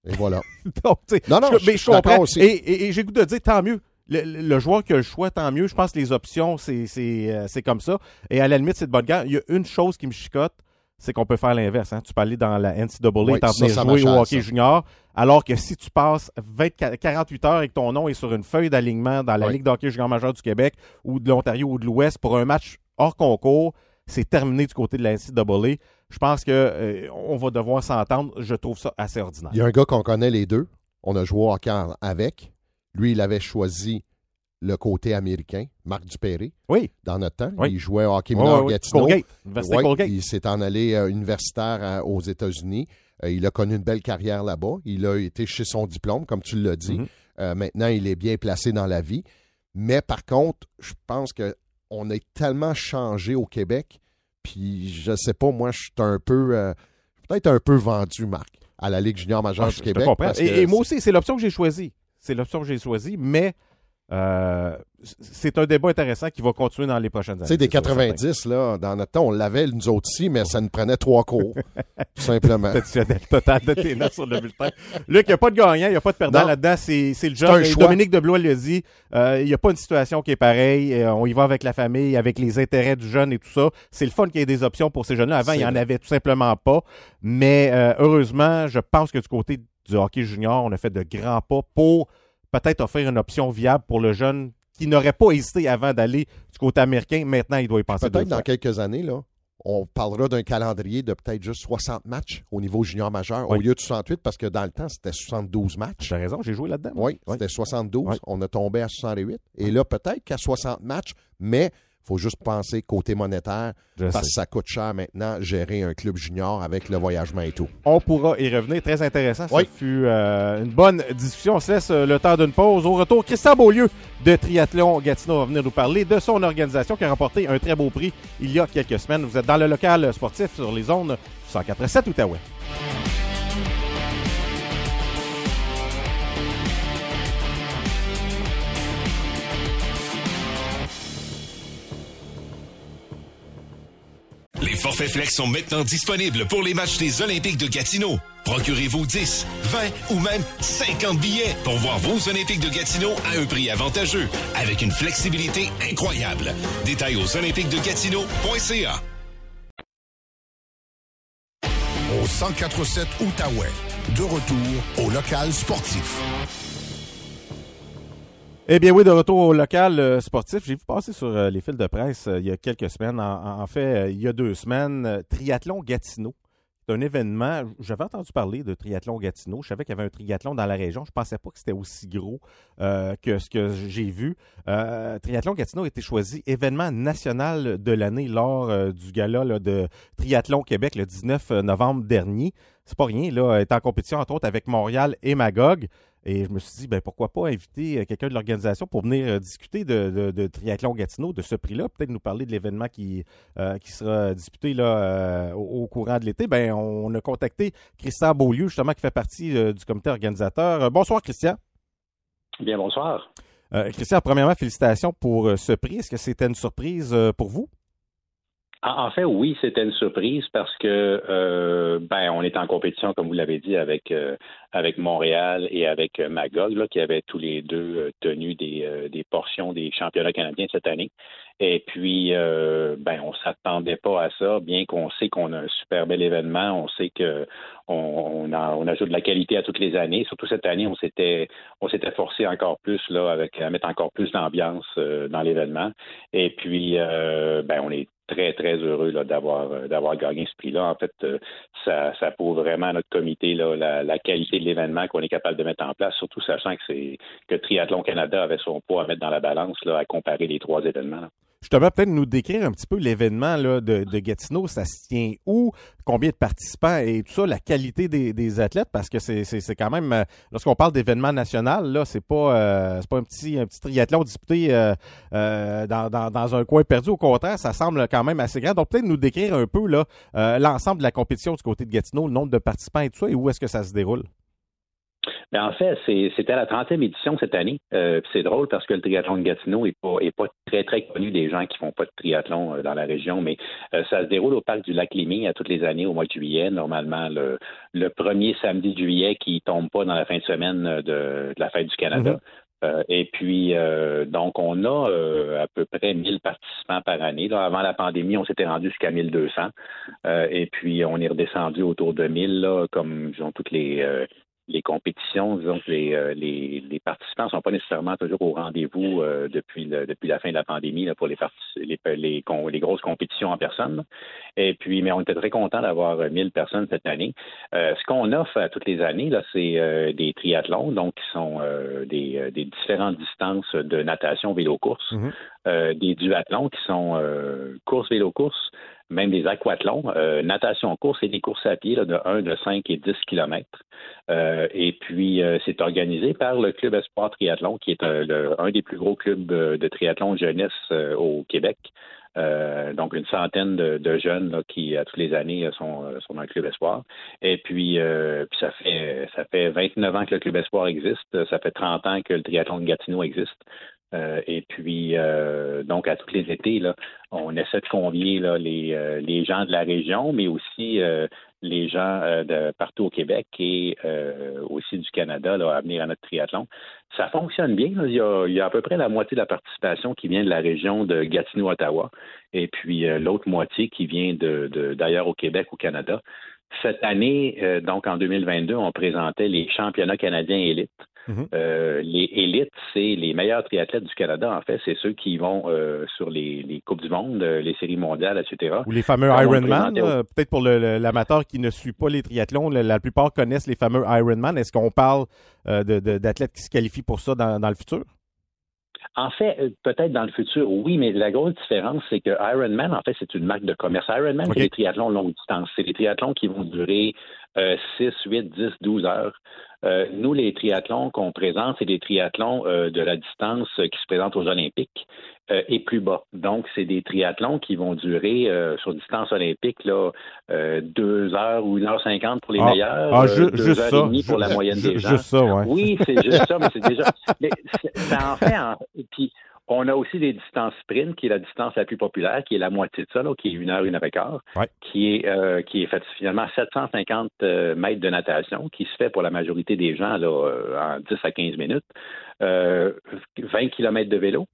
Et voilà. Donc, je comprends aussi. Et j'ai le goût de dire, tant mieux. Le joueur qui a le choix, tant mieux. Je pense que les options, c'est comme ça. Et à la limite, c'est de bonne guerre. Il y a une chose qui me chicote, c'est qu'on peut faire l'inverse. Hein? Tu peux aller dans la NCAA et t'en venir jouer au hockey junior, alors que si tu passes 48 heures et que ton nom est sur une feuille d'alignement dans la Ligue d'Hockey junior majeure du Québec ou de l'Ontario ou de l'Ouest pour un match hors concours, c'est terminé du côté de la NCAA. Je pense qu'on va devoir s'entendre. Je trouve ça assez ordinaire. Il y a un gars qu'on connaît les deux. On a joué au hockey avec. Lui, il avait choisi le côté américain, Marc Dupéré, dans notre temps. Oui. Il jouait au hockey mineur Gatineau. Colgate. Il s'est en allé universitaire aux États-Unis. Il a connu une belle carrière là-bas. Il a été chez son diplôme, comme tu l'as dit. Maintenant, il est bien placé dans la vie. Mais par contre, je pense qu'on est tellement changé au Québec. Puis, je ne sais pas, moi, je suis un peu... peut-être un peu vendu, Marc, à la Ligue junior majeure du Québec. Moi aussi, c'est l'option que j'ai choisie. Mais... C'est un débat intéressant qui va continuer dans les prochaines années. Tu sais, des 90, là, dans notre temps, on l'avait, nous autres aussi, mais ça nous prenait 3 cours, tout simplement. Traditionnel total de tes notes sur le bulletin. Luc, il n'y a pas de gagnant, il n'y a pas de perdant là-dedans, c'est le job. Dominique Deblois l'a dit, il n'y a pas une situation qui est pareille, on y va avec la famille, avec les intérêts du jeune et tout ça. C'est le fun qu'il y ait des options pour ces jeunes-là. Avant, il n'y en avait tout simplement pas, mais heureusement, je pense que du côté du hockey junior, on a fait de grands pas pour peut-être offrir une option viable pour le jeune qui n'aurait pas hésité avant d'aller du côté américain. Maintenant, il doit y penser. Peut-être dans quelques années, là, on parlera d'un calendrier de peut-être juste 60 matchs au niveau junior majeur au lieu de 68, parce que dans le temps, c'était 72 matchs. Tu as raison, j'ai joué là-dedans. Oui, c'était 72. Oui. On a tombé à 68. Et là, peut-être qu'à 60 matchs, mais il faut juste penser côté monétaire, parce que ça coûte cher maintenant gérer un club junior avec le voyagement et tout. On pourra y revenir. Très intéressant. Ça fut une bonne discussion. On se laisse le temps d'une pause. Au retour, Christian Beaulieu de Triathlon Gatineau va venir nous parler de son organisation qui a remporté un très beau prix il y a quelques semaines. Vous êtes dans le local sportif sur les ondes 104.7 Outaouais. Les forfaits Flex sont maintenant disponibles pour les matchs des Olympiques de Gatineau. Procurez-vous 10, 20 ou même 50 billets pour voir vos Olympiques de Gatineau à un prix avantageux, avec une flexibilité incroyable. Détails aux olympiquesdegatineau.ca. Au 104.7 Outaouais, de retour au local sportif. Eh bien oui, de retour au local sportif. J'ai vu passer sur les fils de presse il y a quelques semaines, en fait il y a 2 semaines, Triathlon Gatineau. C'est un événement, j'avais entendu parler de Triathlon Gatineau, je savais qu'il y avait un triathlon dans la région, je ne pensais pas que c'était aussi gros que ce que j'ai vu. Triathlon Gatineau a été choisi événement national de l'année lors du gala là, de Triathlon Québec le 19 novembre dernier. C'est pas rien, là, est en compétition entre autres avec Montréal et Magog. Et je me suis dit, ben pourquoi pas inviter quelqu'un de l'organisation pour venir discuter de Triathlon Gatineau, de ce prix-là, peut-être nous parler de l'événement qui sera disputé là, au courant de l'été. Ben on a contacté Christian Beaulieu, justement, qui fait partie du comité organisateur. Bonsoir, Christian. Bien, bonsoir. Christian, premièrement, félicitations pour ce prix. Est-ce que c'était une surprise pour vous? En fait, oui, c'était une surprise parce que on est en compétition, comme vous l'avez dit, avec Montréal et avec Magog, là, qui avaient tous les deux tenu des portions des championnats canadiens cette année. Et puis, on s'attendait pas à ça, bien qu'on sait qu'on a un super bel événement, on sait que on ajoute de la qualité à toutes les années. Surtout cette année, on s'était forcé encore plus là, à mettre encore plus d'ambiance dans l'événement. Et puis, on est très, très heureux là, d'avoir gagné ce prix-là. En fait, ça prouve vraiment à notre comité là, la qualité de l'événement qu'on est capable de mettre en place, surtout sachant que Triathlon Canada avait son poids à mettre dans la balance là, à comparer les 3 événements. Là. Justement, peut-être nous décrire un petit peu l'événement là, de Gatineau. Ça se tient où? Combien de participants et tout ça? La qualité des athlètes? Parce que c'est quand même, lorsqu'on parle d'événement national, là, c'est pas un petit triathlon disputé dans un coin perdu. Au contraire, ça semble quand même assez grand. Donc, peut-être nous décrire un peu là, l'ensemble de la compétition du côté de Gatineau, le nombre de participants et tout ça, et où est-ce que ça se déroule? Bien, en fait, c'était la 30e édition cette année. C'est drôle parce que le triathlon de Gatineau n'est pas très, très connu des gens qui font pas de triathlon dans la région, mais ça se déroule au parc du Lac-Lémy à toutes les années au mois de juillet. Normalement, le premier samedi de juillet qui tombe pas dans la fin de semaine de la fête du Canada. Mm-hmm. Et puis, on a à peu près 1000 participants par année. Là, avant la pandémie, on s'était rendu jusqu'à 1200. Et puis, on est redescendu autour de 1000, là, comme disons, toutes les compétitions, disons que les participants ne sont pas nécessairement toujours au rendez-vous depuis la fin de la pandémie là, pour les grosses compétitions en personne. Et puis, mais on était très contents d'avoir 1000 personnes cette année. Ce qu'on offre toutes les années, là, c'est des triathlons, donc qui sont des différentes distances de natation, vélo-course, mm-hmm. Des duathlons qui sont course, vélo-course, même des aquathlons, natation-course et des courses à pied là, de 1, de 5 et 10 kilomètres. Et puis, c'est organisé par le Club Espoir Triathlon, qui est un des plus gros clubs de triathlon jeunesse au Québec. Donc, une centaine de jeunes là, qui, à toutes les années, sont dans le Club Espoir. Et puis, ça fait 29 ans que le Club Espoir existe. Ça fait 30 ans que le Triathlon de Gatineau existe. Et puis, donc, à tous les étés, là, on essaie de convier là, les gens de la région, mais aussi les gens de partout au Québec et aussi du Canada là, à venir à notre triathlon. Ça fonctionne bien. Là. Il y a à peu près la moitié de la participation qui vient de la région de Gatineau-Ottawa et puis l'autre moitié qui vient d'ailleurs au Québec, au Canada. Cette année, donc en 2022, on présentait les championnats canadiens élites. Mm-hmm. Les élites, c'est les meilleurs triathlètes du Canada, en fait. C'est ceux qui vont sur les Coupes du Monde, les séries mondiales, etc. Ou les fameux Ironman. Peut-être pour l'amateur qui ne suit pas les triathlons, la plupart connaissent les fameux Ironman. Est-ce qu'on parle d'athlètes qui se qualifient pour ça dans le futur? En fait, peut-être dans le futur, oui, mais la grosse différence, c'est que Ironman, en fait, c'est une marque de commerce. Ironman, okay. C'est des triathlons longue distance. C'est des triathlons qui vont durer 6, 8, 10, 12 heures. Nous, les triathlons qu'on présente, c'est des triathlons de la distance qui se présentent aux Olympiques et plus bas. Donc, c'est des triathlons qui vont durer sur distance olympique là 2 heures ou 1h50 pour les meilleurs, 2h30 pour la moyenne des gens. Juste ça, ouais. Oui, c'est juste ça, mais c'est déjà... Mais ça en fait... Puis, on a aussi des distances sprint, qui est la distance la plus populaire, qui est la moitié de ça, là, qui est 1h, 1h15, ouais. Qui est faite finalement 750 mètres de natation, qui se fait pour la majorité des gens là, en 10 à 15 minutes, 20 km de vélo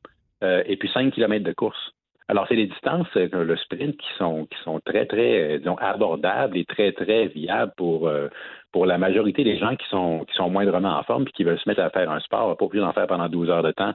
et puis 5 km de course. Alors, c'est des distances, le sprint, qui sont très, très, disons, abordables et très, très viables pour la majorité des gens qui sont moindrement en forme et qui veulent se mettre à faire un sport, pas plus en faire pendant 12 heures de temps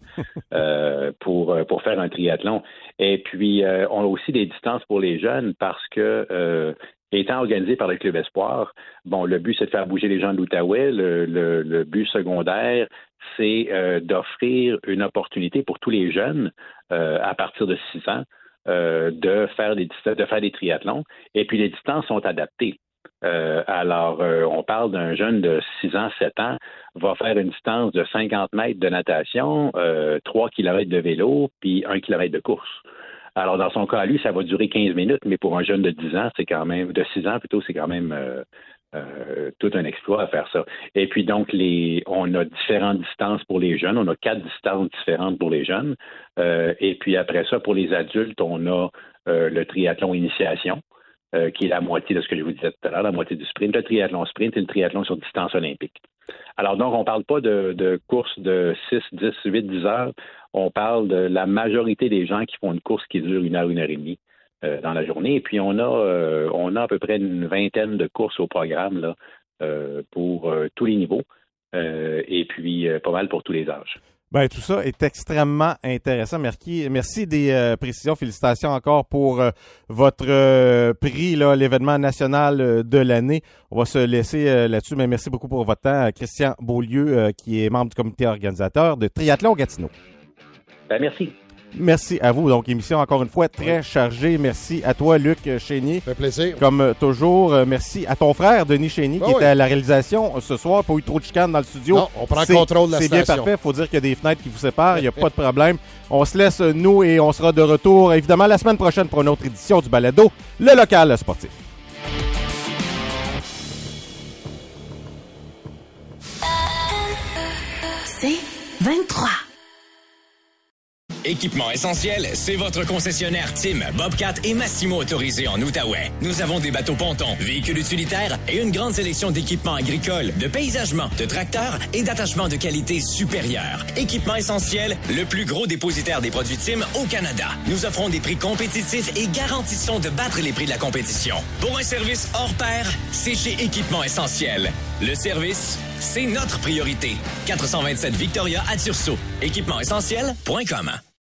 pour faire un triathlon. Et puis, on a aussi des distances pour les jeunes parce que... Étant organisé par le Club Espoir, bon, le but, c'est de faire bouger les gens de l'Outaouais. Le but secondaire, c'est d'offrir une opportunité pour tous les jeunes à partir de 6 ans de faire des triathlons. Et puis, les distances sont adaptées. Alors, on parle d'un jeune de 6 ans, 7 ans, va faire une distance de 50 mètres de natation, 3 km de vélo, puis 1 km de course. Alors, dans son cas, à lui, ça va durer 15 minutes, mais pour un jeune de 10 ans, c'est quand même, de 6 ans plutôt, c'est quand même tout un exploit à faire ça. Et puis, donc, on a différentes distances pour les jeunes. On a 4 distances différentes pour les jeunes. Et puis, après ça, pour les adultes, on a le triathlon initiation, qui est la moitié de ce que je vous disais tout à l'heure, la moitié du sprint, le triathlon sprint et le triathlon sur distance olympique. Alors, donc, on ne parle pas de course de 6, 10, 8, 10 heures. On parle de la majorité des gens qui font une course qui dure 1h, 1h30 dans la journée. Et puis, on a à peu près une vingtaine de courses au programme là, pour tous les niveaux et puis pas mal pour tous les âges. Bien, tout ça est extrêmement intéressant. Merci des précisions. Félicitations encore pour votre prix, là, l'événement national de l'année. On va se laisser là-dessus, mais merci beaucoup pour votre temps. Christian Beaulieu, qui est membre du comité organisateur de Triathlon Gatineau. Ben, merci. Merci à vous. Donc, émission, encore une fois, très chargée. Merci à toi, Luc Chénier. Ça fait plaisir. Comme toujours, merci à ton frère, Denis Chénier, qui était à la réalisation ce soir. Pas eu trop de chicanes dans le studio. Non, on prend le contrôle de la station. C'est bien parfait. Il faut dire qu'il y a des fenêtres qui vous séparent. Il n'y a pas de problème. On se laisse, nous, et on sera de retour, évidemment, la semaine prochaine pour une autre édition du balado, le local sportif. C'est 23. Équipement essentiel, c'est votre concessionnaire Tim, Bobcat et Massimo autorisé en Outaouais. Nous avons des bateaux pontons, véhicules utilitaires et une grande sélection d'équipements agricoles, de paysagement, de tracteurs et d'attachements de qualité supérieure. Équipement essentiel, le plus gros dépositaire des produits Tim au Canada. Nous offrons des prix compétitifs et garantissons de battre les prix de la compétition. Pour un service hors pair, c'est chez Équipement essentiel. Le service, c'est notre priorité. 427 Victoria à Tursault. Équipementessentiel.com